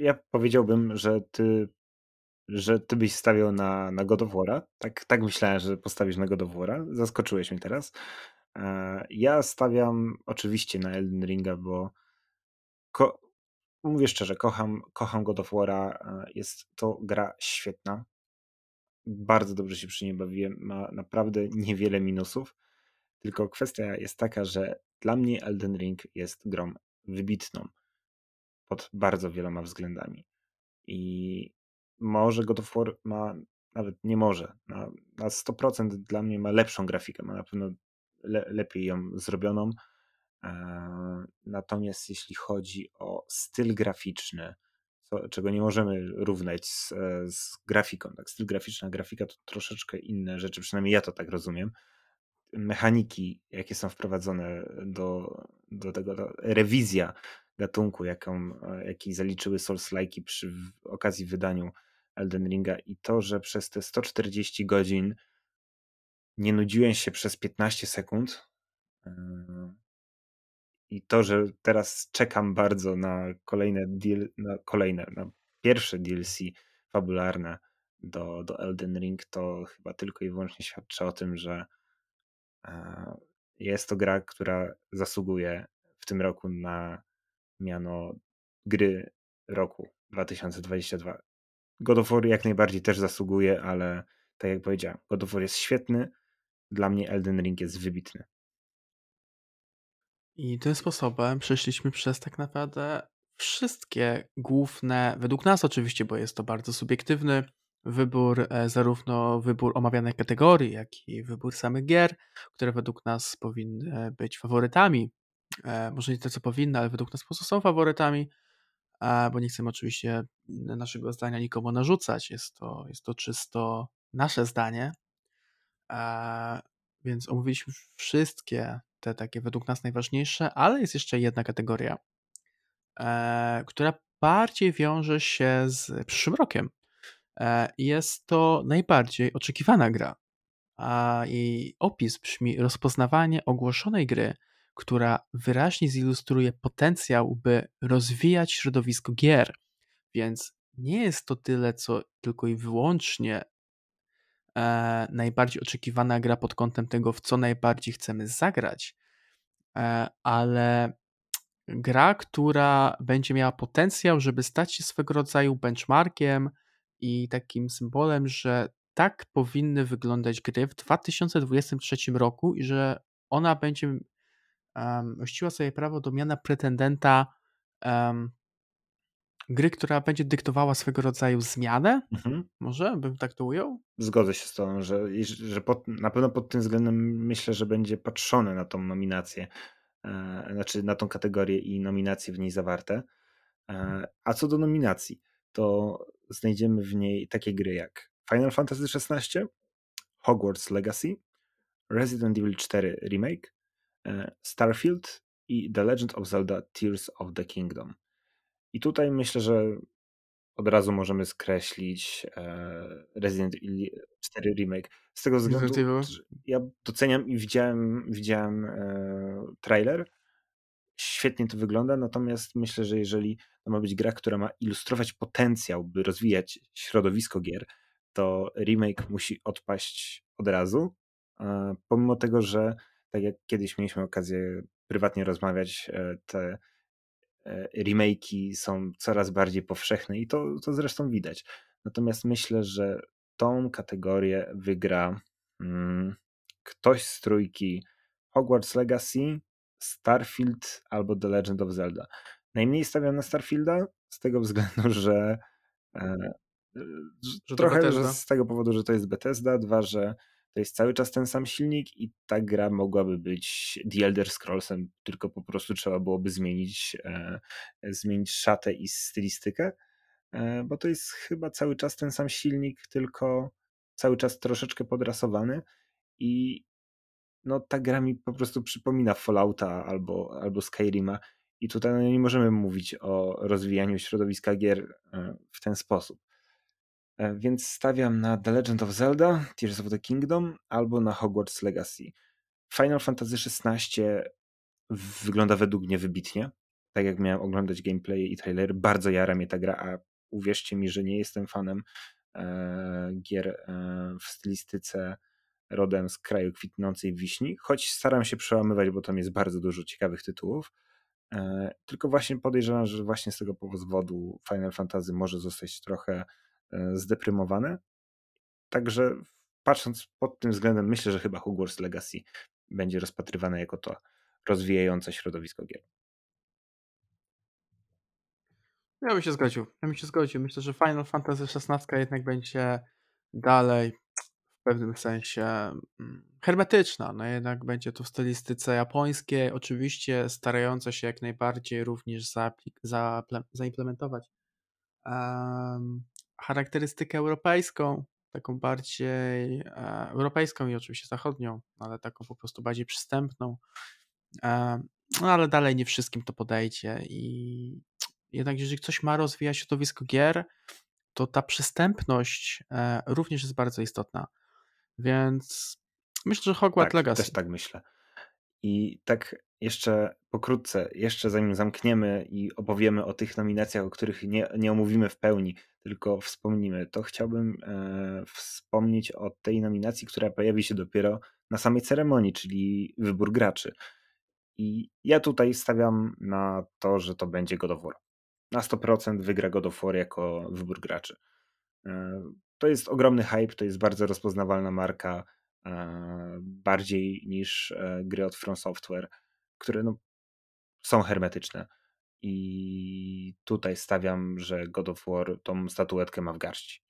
Ja powiedziałbym, że ty byś stawiał na God of War'a. Tak myślałem, że postawisz na God of War'a. Zaskoczyłeś mnie teraz. Ja stawiam oczywiście na Elden Ringa, bo Mówię szczerze, kocham God of War'a, jest to gra świetna. Bardzo dobrze się przy niej bawiłem, ma naprawdę niewiele minusów, tylko kwestia jest taka, że dla mnie Elden Ring jest grą wybitną pod bardzo wieloma względami. I może God of War ma, nawet nie może, na 100% dla mnie ma lepszą grafikę, ma na pewno lepiej ją zrobioną. Natomiast jeśli chodzi o styl graficzny, czego nie możemy równać z grafiką, tak? Styl graficzny, a grafika to troszeczkę inne rzeczy, przynajmniej ja to tak rozumiem. Mechaniki, jakie są wprowadzone do tego, rewizja gatunku, jaki zaliczyły Souls-like'i przy okazji wydaniu Elden Ringa, i to, że przez te 140 godzin nie nudziłem się przez 15 sekund. I to, że teraz czekam bardzo na pierwsze DLC fabularne do Elden Ring, to chyba tylko i wyłącznie świadczy o tym, że jest to gra, która zasługuje w tym roku na miano gry roku 2022. God of War jak najbardziej też zasługuje, ale tak jak powiedziałem, God of War jest świetny, dla mnie Elden Ring jest wybitny. I tym sposobem przeszliśmy przez tak naprawdę wszystkie główne, według nas oczywiście, bo jest to bardzo subiektywny wybór, zarówno wybór omawianej kategorii, jak i wybór samych gier, które według nas powinny być faworytami. Może nie te, co powinny, ale według nas po prostu są faworytami, bo nie chcemy oczywiście naszego zdania nikomu narzucać. Jest to czysto nasze zdanie. Więc omówiliśmy wszystkie te takie według nas najważniejsze, ale jest jeszcze jedna kategoria, która bardziej wiąże się z przyszłym rokiem. Jest to najbardziej oczekiwana gra. A jej opis brzmi: rozpoznawanie ogłoszonej gry, która wyraźnie zilustruje potencjał, by rozwijać środowisko gier. Więc nie jest to tyle, co tylko i wyłącznie najbardziej oczekiwana gra pod kątem tego, w co najbardziej chcemy zagrać, ale gra, która będzie miała potencjał, żeby stać się swego rodzaju benchmarkiem i takim symbolem, że tak powinny wyglądać gry w 2023 roku i że ona będzie ościła sobie prawo do miana pretendenta gry, która będzie dyktowała swego rodzaju zmianę? Mhm. Może bym tak to ujął? Zgodzę się z tobą, że na pewno pod tym względem myślę, że będzie patrzone na tą nominację, znaczy na tą kategorię i nominacje w niej zawarte. A co do nominacji, to znajdziemy w niej takie gry jak Final Fantasy XVI, Hogwarts Legacy, Resident Evil 4 Remake, Starfield i The Legend of Zelda Tears of the Kingdom. I tutaj myślę, że od razu możemy skreślić Resident Evil 4 Remake. Z tego względu, że ja doceniam i widziałem trailer. Świetnie to wygląda, natomiast myślę, że jeżeli to ma być gra, która ma ilustrować potencjał, by rozwijać środowisko gier, to remake musi odpaść od razu. Pomimo tego, że tak jak kiedyś mieliśmy okazję prywatnie rozmawiać, te remake'i są coraz bardziej powszechne i to zresztą widać. Natomiast myślę, że tą kategorię wygra ktoś z trójki Hogwarts Legacy, Starfield albo The Legend of Zelda. Najmniej stawiam na Starfielda z tego względu, że trochę z tego powodu, że to jest Bethesda, dwa, że to jest cały czas ten sam silnik i ta gra mogłaby być The Elder Scrollsem, tylko po prostu trzeba byłoby zmienić szatę i stylistykę, bo to jest chyba cały czas ten sam silnik, tylko cały czas troszeczkę podrasowany i no ta gra mi po prostu przypomina Fallouta albo Skyrima i tutaj nie możemy mówić o rozwijaniu środowiska gier w ten sposób. Więc stawiam na The Legend of Zelda, Tears of the Kingdom albo na Hogwarts Legacy. Final Fantasy XVI wygląda według mnie wybitnie. Tak jak miałem oglądać gameplay i trailer, bardzo jara mnie ta gra, a uwierzcie mi, że nie jestem fanem gier w stylistyce rodem z kraju kwitnącej wiśni, choć staram się przełamywać, bo tam jest bardzo dużo ciekawych tytułów. Tylko właśnie podejrzewam, że właśnie z tego powodu Final Fantasy może zostać trochę zdeprymowane. Także patrząc pod tym względem, myślę, że chyba Hogwarts Legacy będzie rozpatrywane jako to rozwijające środowisko gier. Ja bym się zgodził. Myślę, że Final Fantasy XVI jednak będzie dalej w pewnym sensie hermetyczna. No jednak będzie to w stylistyce japońskiej, oczywiście starająca się jak najbardziej również zaimplementować charakterystykę europejską, taką bardziej europejską i oczywiście zachodnią, ale taką po prostu bardziej przystępną. No ale dalej nie wszystkim to podejdzie i jednak jeżeli ktoś ma rozwijać środowisko gier, to ta przystępność również jest bardzo istotna. Więc myślę, że Hogwarts Legacy. Też tak myślę. I tak jeszcze pokrótce, jeszcze zanim zamkniemy i opowiemy o tych nominacjach, o których nie omówimy w pełni, tylko wspomnimy, to chciałbym wspomnieć o tej nominacji, która pojawi się dopiero na samej ceremonii, czyli wybór graczy. I ja tutaj stawiam na to, że to będzie God of War. Na 100% wygra God of War jako wybór graczy. To jest ogromny hype, to jest bardzo rozpoznawalna marka, bardziej niż gry od From Software, które no, są hermetyczne. I tutaj stawiam, że God of War tą statuetkę ma w garści.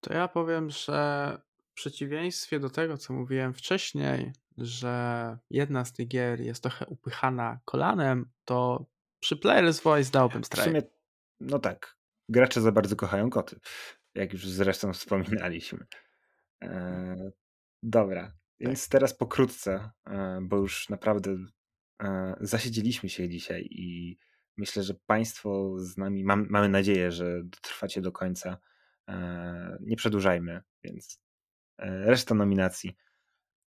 To ja powiem, że w przeciwieństwie do tego, co mówiłem wcześniej, że jedna z tych gier jest trochę upychana kolanem, to przy Player's Voice dałbym Stray. W sumie, no tak, gracze za bardzo kochają koty, jak już zresztą wspominaliśmy. Dobra, tak. Więc teraz pokrótce, bo już naprawdę zasiedzieliśmy się dzisiaj i myślę, że Państwo z nami, mamy nadzieję, że dotrwacie do końca. Nie przedłużajmy, więc reszta nominacji.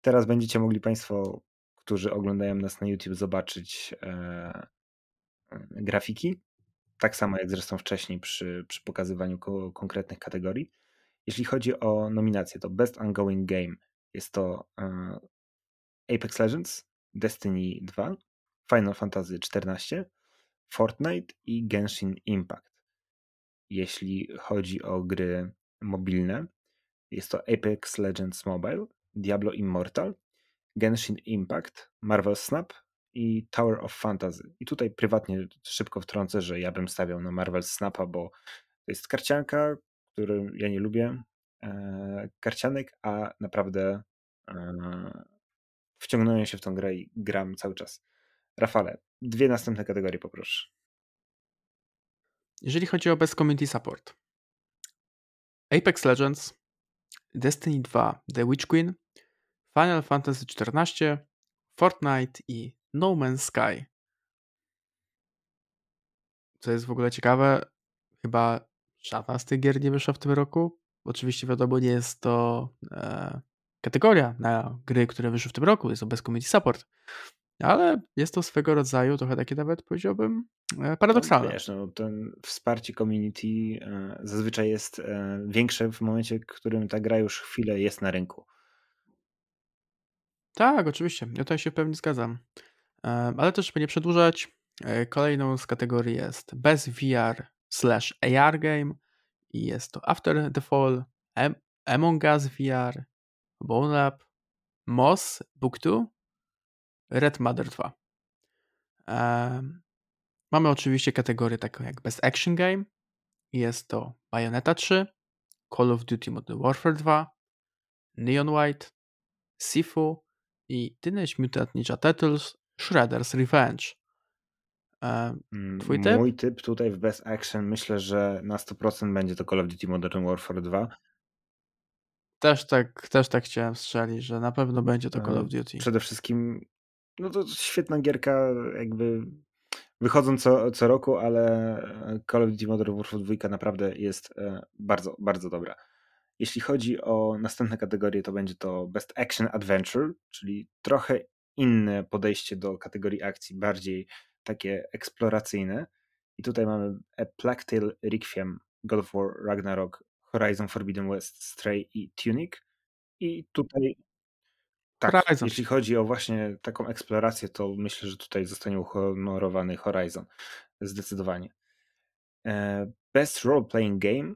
Teraz będziecie mogli Państwo, którzy oglądają nas na YouTube, zobaczyć grafiki. Tak samo jak zresztą wcześniej przy pokazywaniu konkretnych kategorii. Jeśli chodzi o nominacje, to Best Ongoing Game jest to Apex Legends, Destiny 2, Final Fantasy XIV, Fortnite i Genshin Impact. Jeśli chodzi o gry mobilne, jest to Apex Legends Mobile, Diablo Immortal, Genshin Impact, Marvel Snap i Tower of Fantasy. I tutaj prywatnie szybko wtrącę, że ja bym stawiał na Marvel Snapa, bo to jest karcianka, którą ja nie lubię karcianek, a naprawdę wciągnąłem się w tą grę i gram cały czas. Rafale, 2 następne kategorie poproszę. Jeżeli chodzi o Best Community Support, Apex Legends, Destiny 2, The Witch Queen, Final Fantasy XIV, Fortnite i No Man's Sky. Co jest w ogóle ciekawe, chyba żadna z tych gier nie wyszła w tym roku. Oczywiście wiadomo, nie jest to kategoria na gry, które wyszły w tym roku, jest to Best Community Support. Ale jest to swego rodzaju trochę takie nawet, powiedziałbym, paradoksalne. Wiesz, no, ten wsparcie community zazwyczaj jest większe w momencie, w którym ta gra już chwilę jest na rynku. Tak, oczywiście. Ja tutaj się w pełni zgadzam. Ale też, żeby nie przedłużać, kolejną z kategorii jest Best VR/AR Game i jest to After the Fall, Among Us VR, Bone Lab, Moss, Book 2, Red Mother 2. Mamy oczywiście kategorię taką jak Best Action Game i jest to Bayonetta 3, Call of Duty Modern Warfare 2, Neon White, Sifu i Teenage Mutant Ninja Turtles Shredder's Revenge. Twój typ? Mój typ tutaj w Best Action myślę, że na 100% będzie to Call of Duty Modern Warfare 2. Też tak chciałem strzelić, że na pewno będzie to Call of Duty. Przede wszystkim no to świetna gierka, jakby wychodzą co roku, ale Call of Duty Modern Warfare 2 naprawdę jest bardzo, bardzo dobra. Jeśli chodzi o następne kategorie, to będzie to Best Action Adventure, czyli trochę inne podejście do kategorii akcji, bardziej takie eksploracyjne. I tutaj mamy A Plague Tale Requiem, God of War Ragnarok, Horizon Forbidden West, Stray i Tunic. I tutaj Tak, Horizon. Jeśli chodzi o właśnie taką eksplorację, to myślę, że tutaj zostanie uhonorowany Horizon. Zdecydowanie. Best Role Playing Game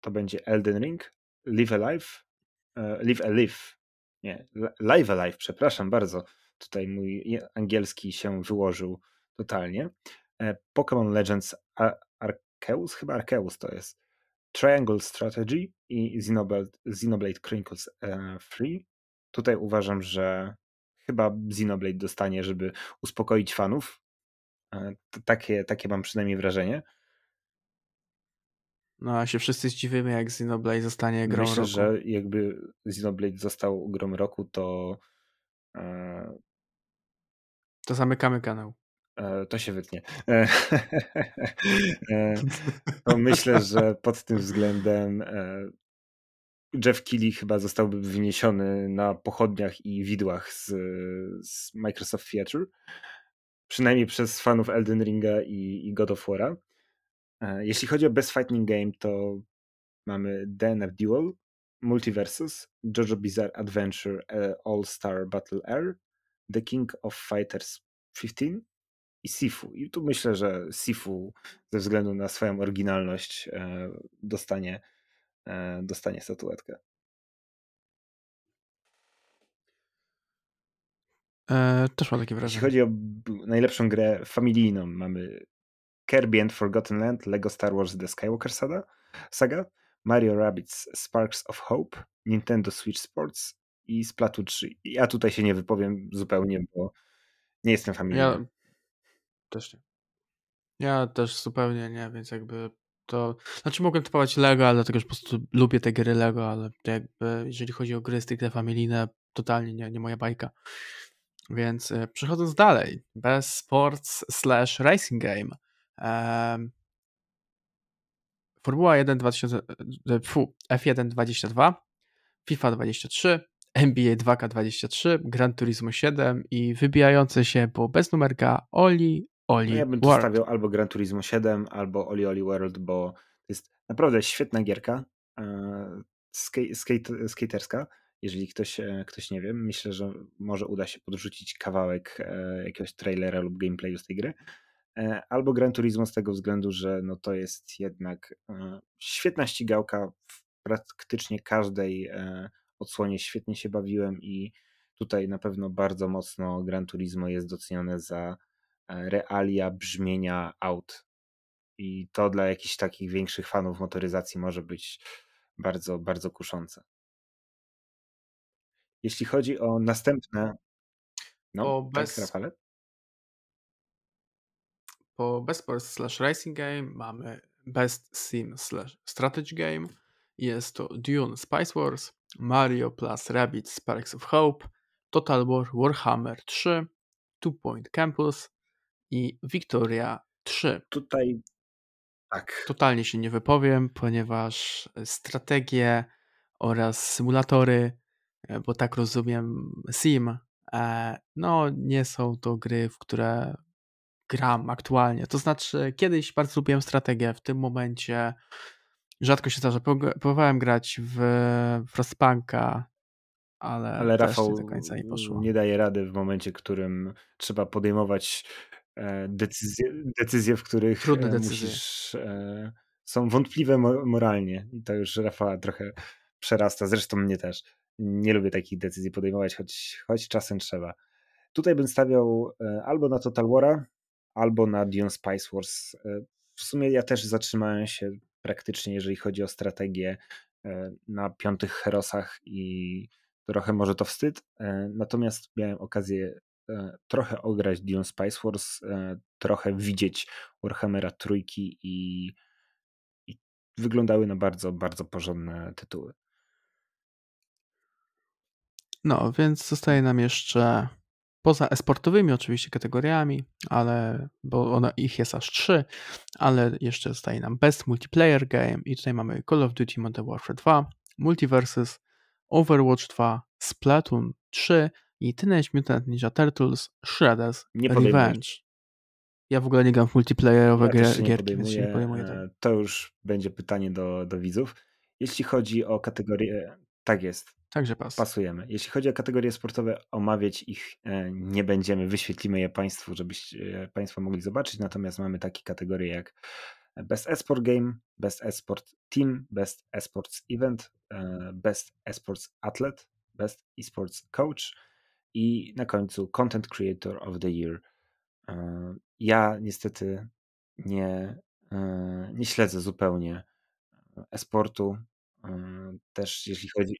to będzie Elden Ring, Live Alive, przepraszam bardzo. Tutaj mój angielski się wyłożył totalnie. Pokémon Legends Arceus, chyba Arceus to jest. Triangle Strategy i Xenoblade Chronicles 3. Tutaj uważam, że chyba Xenoblade dostanie, żeby uspokoić fanów. Takie mam przynajmniej wrażenie. No a się wszyscy zdziwimy, jak Xenoblade zostanie grą roku. Myślę, że jakby Xenoblade został grą roku, to to zamykamy kanał. To się wytnie. To myślę, że pod tym względem Jeff Keighley chyba zostałby wyniesiony na pochodniach i widłach z Microsoft Theatre. Przynajmniej przez fanów Elden Ringa i God of War'a. Jeśli chodzi o Best Fighting Game, to mamy DNF Duel, Multiversus, JoJo Bizarre Adventure All-Star Battle Air, The King of Fighters 15 i Sifu. I tu myślę, że Sifu ze względu na swoją oryginalność dostanie statuetkę. Też mam takie wrażenie. Jeśli chodzi o najlepszą grę familijną, mamy Kirby and Forgotten Land, Lego Star Wars The Skywalker Saga, Mario Rabbids Sparks of Hope, Nintendo Switch Sports i Splatoon 3. Ja tutaj się nie wypowiem zupełnie, bo nie jestem familijny. Ja też zupełnie nie, więc jakby to... Znaczy mogłem typować Lego, ale dlatego, że po prostu lubię te gry Lego, ale to jakby jeżeli chodzi o gry stricte familijne, totalnie nie moja bajka. Więc przechodząc dalej, Best Sports / Racing Game. Formuła F1 22, FIFA 23, NBA 2K23, Gran Turismo 7 i wybijające się po bez numerka Oli World. Ja bym tu stawiał albo Gran Turismo 7, albo Oli World, bo to jest naprawdę świetna gierka skaterska. Jeżeli ktoś nie wie, myślę, że może uda się podrzucić kawałek jakiegoś trailera lub gameplayu z tej gry. Albo Gran Turismo z tego względu, że no to jest jednak świetna ścigałka, w praktycznie każdej odsłonie świetnie się bawiłem i tutaj na pewno bardzo mocno Gran Turismo jest docenione za realia brzmienia aut i to dla jakichś takich większych fanów motoryzacji może być bardzo, bardzo kuszące. Jeśli chodzi o następne... Po Best Sports / Racing Game mamy Best Sim / Strategy Game. Jest to Dune Spice Wars, Mario plus Rabbids Sparks of Hope, Total War Warhammer 3, Two Point Campus i Victoria 3. Tutaj tak. Totalnie się nie wypowiem, ponieważ strategie oraz symulatory, bo tak rozumiem Sim, no nie są to gry, w które gram aktualnie. To znaczy kiedyś bardzo lubiłem strategię, w tym momencie rzadko się zdarza. Próbowałem grać w Frostpunka, ale Rafał do końca nie poszło. Nie daje rady w momencie, w którym trzeba podejmować decyzje, w których trudne decyzje. Są wątpliwe moralnie i to już Rafała trochę przerasta, zresztą mnie też. Nie lubię takich decyzji podejmować, choć czasem trzeba. Tutaj bym stawiał albo na Total War'a, albo na Dune Spice Wars. W sumie ja też zatrzymałem się praktycznie, jeżeli chodzi o strategię, na 5 herosach i trochę może to wstyd. Natomiast miałem okazję trochę ograć Dune Spice Wars, trochę widzieć Warhammera trójki i wyglądały na bardzo, bardzo porządne tytuły. No, więc zostaje nam jeszcze poza esportowymi oczywiście kategoriami, ale bo ich jest aż 3, ale jeszcze zostaje nam Best Multiplayer Game i tutaj mamy Call of Duty Modern Warfare 2, Multiversus, Overwatch 2, Splatoon 3 i Teenage Mutant Ninja Turtles Shredder's Revenge. Ja w ogóle nie gram w multiplayerowe gierki, więc się nie podejmuję. To już będzie pytanie do widzów. Jeśli chodzi o kategorię, tak jest. Także pasujemy. Jeśli chodzi o kategorie sportowe, omawiać ich nie będziemy. Wyświetlimy je Państwu, żebyście Państwo mogli zobaczyć. Natomiast mamy takie kategorie jak Best Esport Game, Best Esport Team, Best Esports Event, Best Esports Athlete, Best Esports Coach i na końcu Content Creator of the Year. Ja niestety nie śledzę zupełnie esportu. Też jeśli chodzi...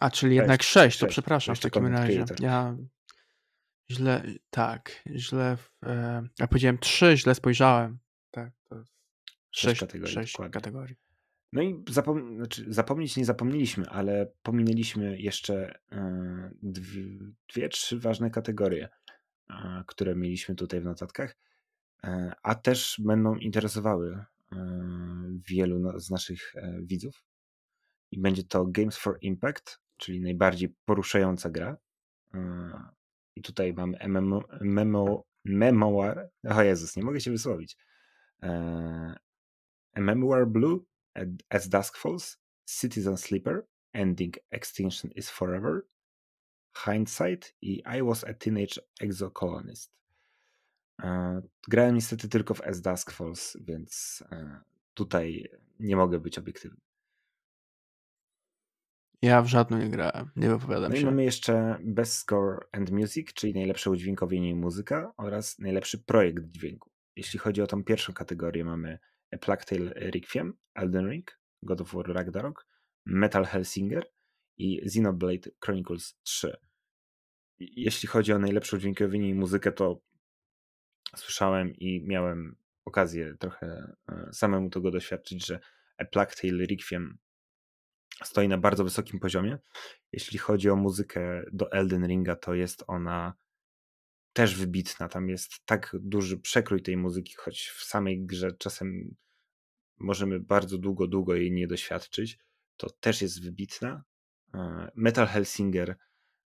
A, czyli jednak 6, to przepraszam w takim razie. Ja źle... Ja powiedziałem 3, źle spojrzałem. Tak, to 6 kategorii. No i zapomnieć nie zapomnieliśmy, ale pominęliśmy jeszcze 2-3 ważne kategorie, które mieliśmy tutaj w notatkach, a też będą interesowały wielu z naszych widzów. I będzie to Games for Impact, czyli najbardziej poruszająca gra. I tutaj mamy Memoir. O Jezus, nie mogę się wysłowić. A Memoir Blue, As Dusk Falls, Citizen Sleeper, Ending Extinction is Forever, Hindsight i I Was a Teenage Exocolonist. Grałem niestety tylko w As Dusk Falls, więc tutaj nie mogę być obiektywny. Ja w żadną nie grałem, nie wypowiadam się. No i mamy jeszcze Best Score and Music, czyli najlepsze udźwiękowienie i muzyka oraz najlepszy projekt dźwięku. Jeśli chodzi o tą pierwszą kategorię, mamy A Plague Tale Requiem, Elden Ring, God of War Ragnarok, Metal Hellsinger i Xenoblade Chronicles 3. Jeśli chodzi o najlepsze udźwiękowienie i muzykę, to słyszałem i miałem okazję trochę samemu tego doświadczyć, że A Plague Tale Requiem stoi na bardzo wysokim poziomie. Jeśli chodzi o muzykę do Elden Ringa, to jest ona też wybitna. Tam jest tak duży przekrój tej muzyki, choć w samej grze czasem możemy bardzo długo jej nie doświadczyć. To też jest wybitna. Metal Hellsinger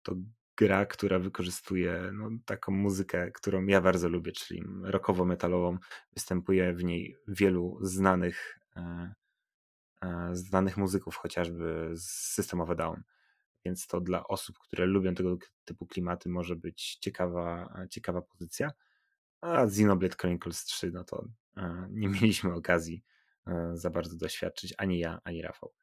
to gra, która wykorzystuje taką muzykę, którą ja bardzo lubię, czyli rockowo-metalową. Występuje w niej wielu znanych muzyków, chociażby z System of a Down. Więc to dla osób, które lubią tego typu klimaty, może być ciekawa pozycja. A Xenoblade Chronicles 3, to nie mieliśmy okazji za bardzo doświadczyć, ani ja, ani Rafał.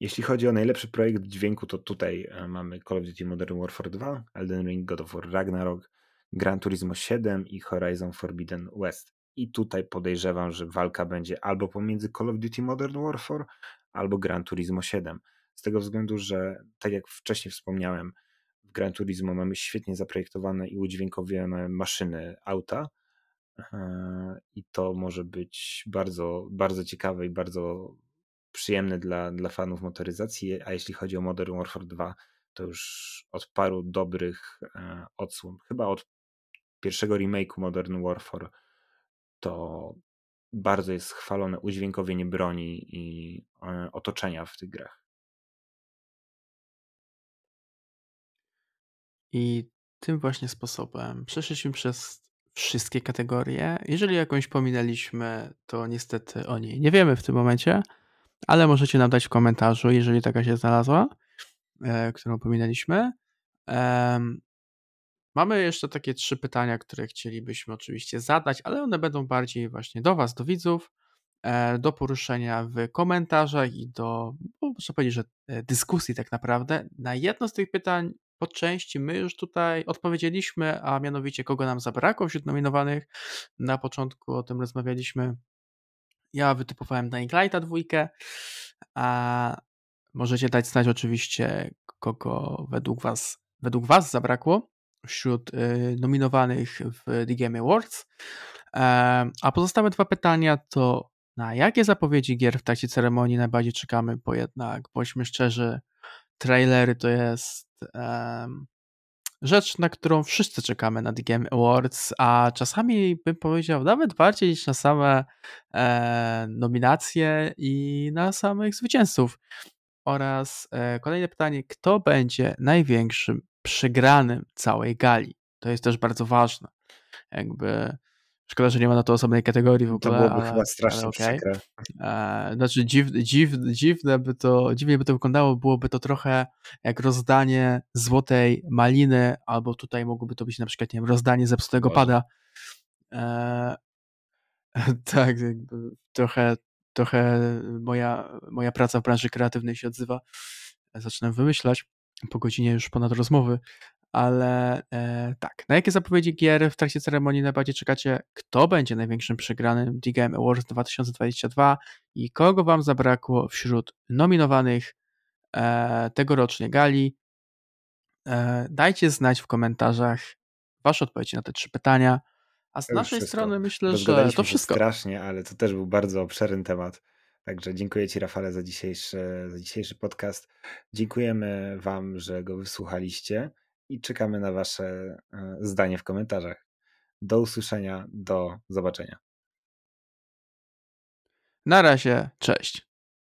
Jeśli chodzi o najlepszy projekt dźwięku, to tutaj mamy Call of Duty Modern Warfare 2, Elden Ring, God of War Ragnarok, Gran Turismo 7 i Horizon Forbidden West. I tutaj podejrzewam, że walka będzie albo pomiędzy Call of Duty Modern Warfare, albo Gran Turismo 7. Z tego względu, że tak jak wcześniej wspomniałem, w Gran Turismo mamy świetnie zaprojektowane i udźwiękowione maszyny, auta i to może być bardzo, bardzo ciekawe i bardzo przyjemne dla fanów motoryzacji, a jeśli chodzi o Modern Warfare 2, to już od paru dobrych odsłon, chyba od pierwszego remake'u Modern Warfare, to bardzo jest chwalone udźwiękowienie broni i otoczenia w tych grach. I tym właśnie sposobem przeszliśmy przez wszystkie kategorie. Jeżeli jakąś pominęliśmy, to niestety o niej nie wiemy w tym momencie, ale możecie nam dać w komentarzu, jeżeli taka się znalazła, którą pominęliśmy. Mamy jeszcze takie 3 pytania, które chcielibyśmy oczywiście zadać, ale one będą bardziej właśnie do Was, do widzów, do poruszenia w komentarzach i do, muszę powiedzieć, że dyskusji tak naprawdę. Na jedno z tych pytań po części my już tutaj odpowiedzieliśmy, a mianowicie kogo nam zabrakło wśród nominowanych. Na początku o tym rozmawialiśmy. Ja wytypowałem Dying Lighta 2, a możecie dać znać oczywiście, kogo według was zabrakło wśród nominowanych w The Game Awards. A pozostałe 2 pytania to na jakie zapowiedzi gier w trakcie ceremonii najbardziej czekamy, bo jednak bądźmy szczerzy, trailery to jest rzecz, na którą wszyscy czekamy na The Game Awards, a czasami bym powiedział nawet bardziej niż na same nominacje i na samych zwycięzców. Oraz kolejne pytanie, kto będzie największym przegranym całej gali? To jest też bardzo ważne. Jakby Szkoda, że nie ma na to osobnej kategorii w ogóle. To byłoby chyba strasznie przykre. Znaczy dziwnie by to wyglądało, byłoby to trochę jak rozdanie złotej maliny, albo tutaj mogłoby to być na przykład, nie wiem, rozdanie zepsutego pada. Tak, jakby trochę moja praca w branży kreatywnej się odzywa. Zaczynam wymyślać po godzinie już ponad rozmowy, ale tak. Na jakie zapowiedzi gier w trakcie ceremonii najbardziej czekacie? Kto będzie największym przegranym The Game Awards 2022 i kogo wam zabrakło wśród nominowanych tegorocznie gali? Dajcie znać w komentarzach wasze odpowiedzi na te trzy pytania. A z naszej strony myślę, że to wszystko. Strasznie, ale to też był bardzo obszerny temat. Także dziękuję Ci, Rafale, za dzisiejszy podcast. Dziękujemy Wam, że go wysłuchaliście i czekamy na Wasze zdanie w komentarzach. Do usłyszenia, do zobaczenia. Na razie, cześć.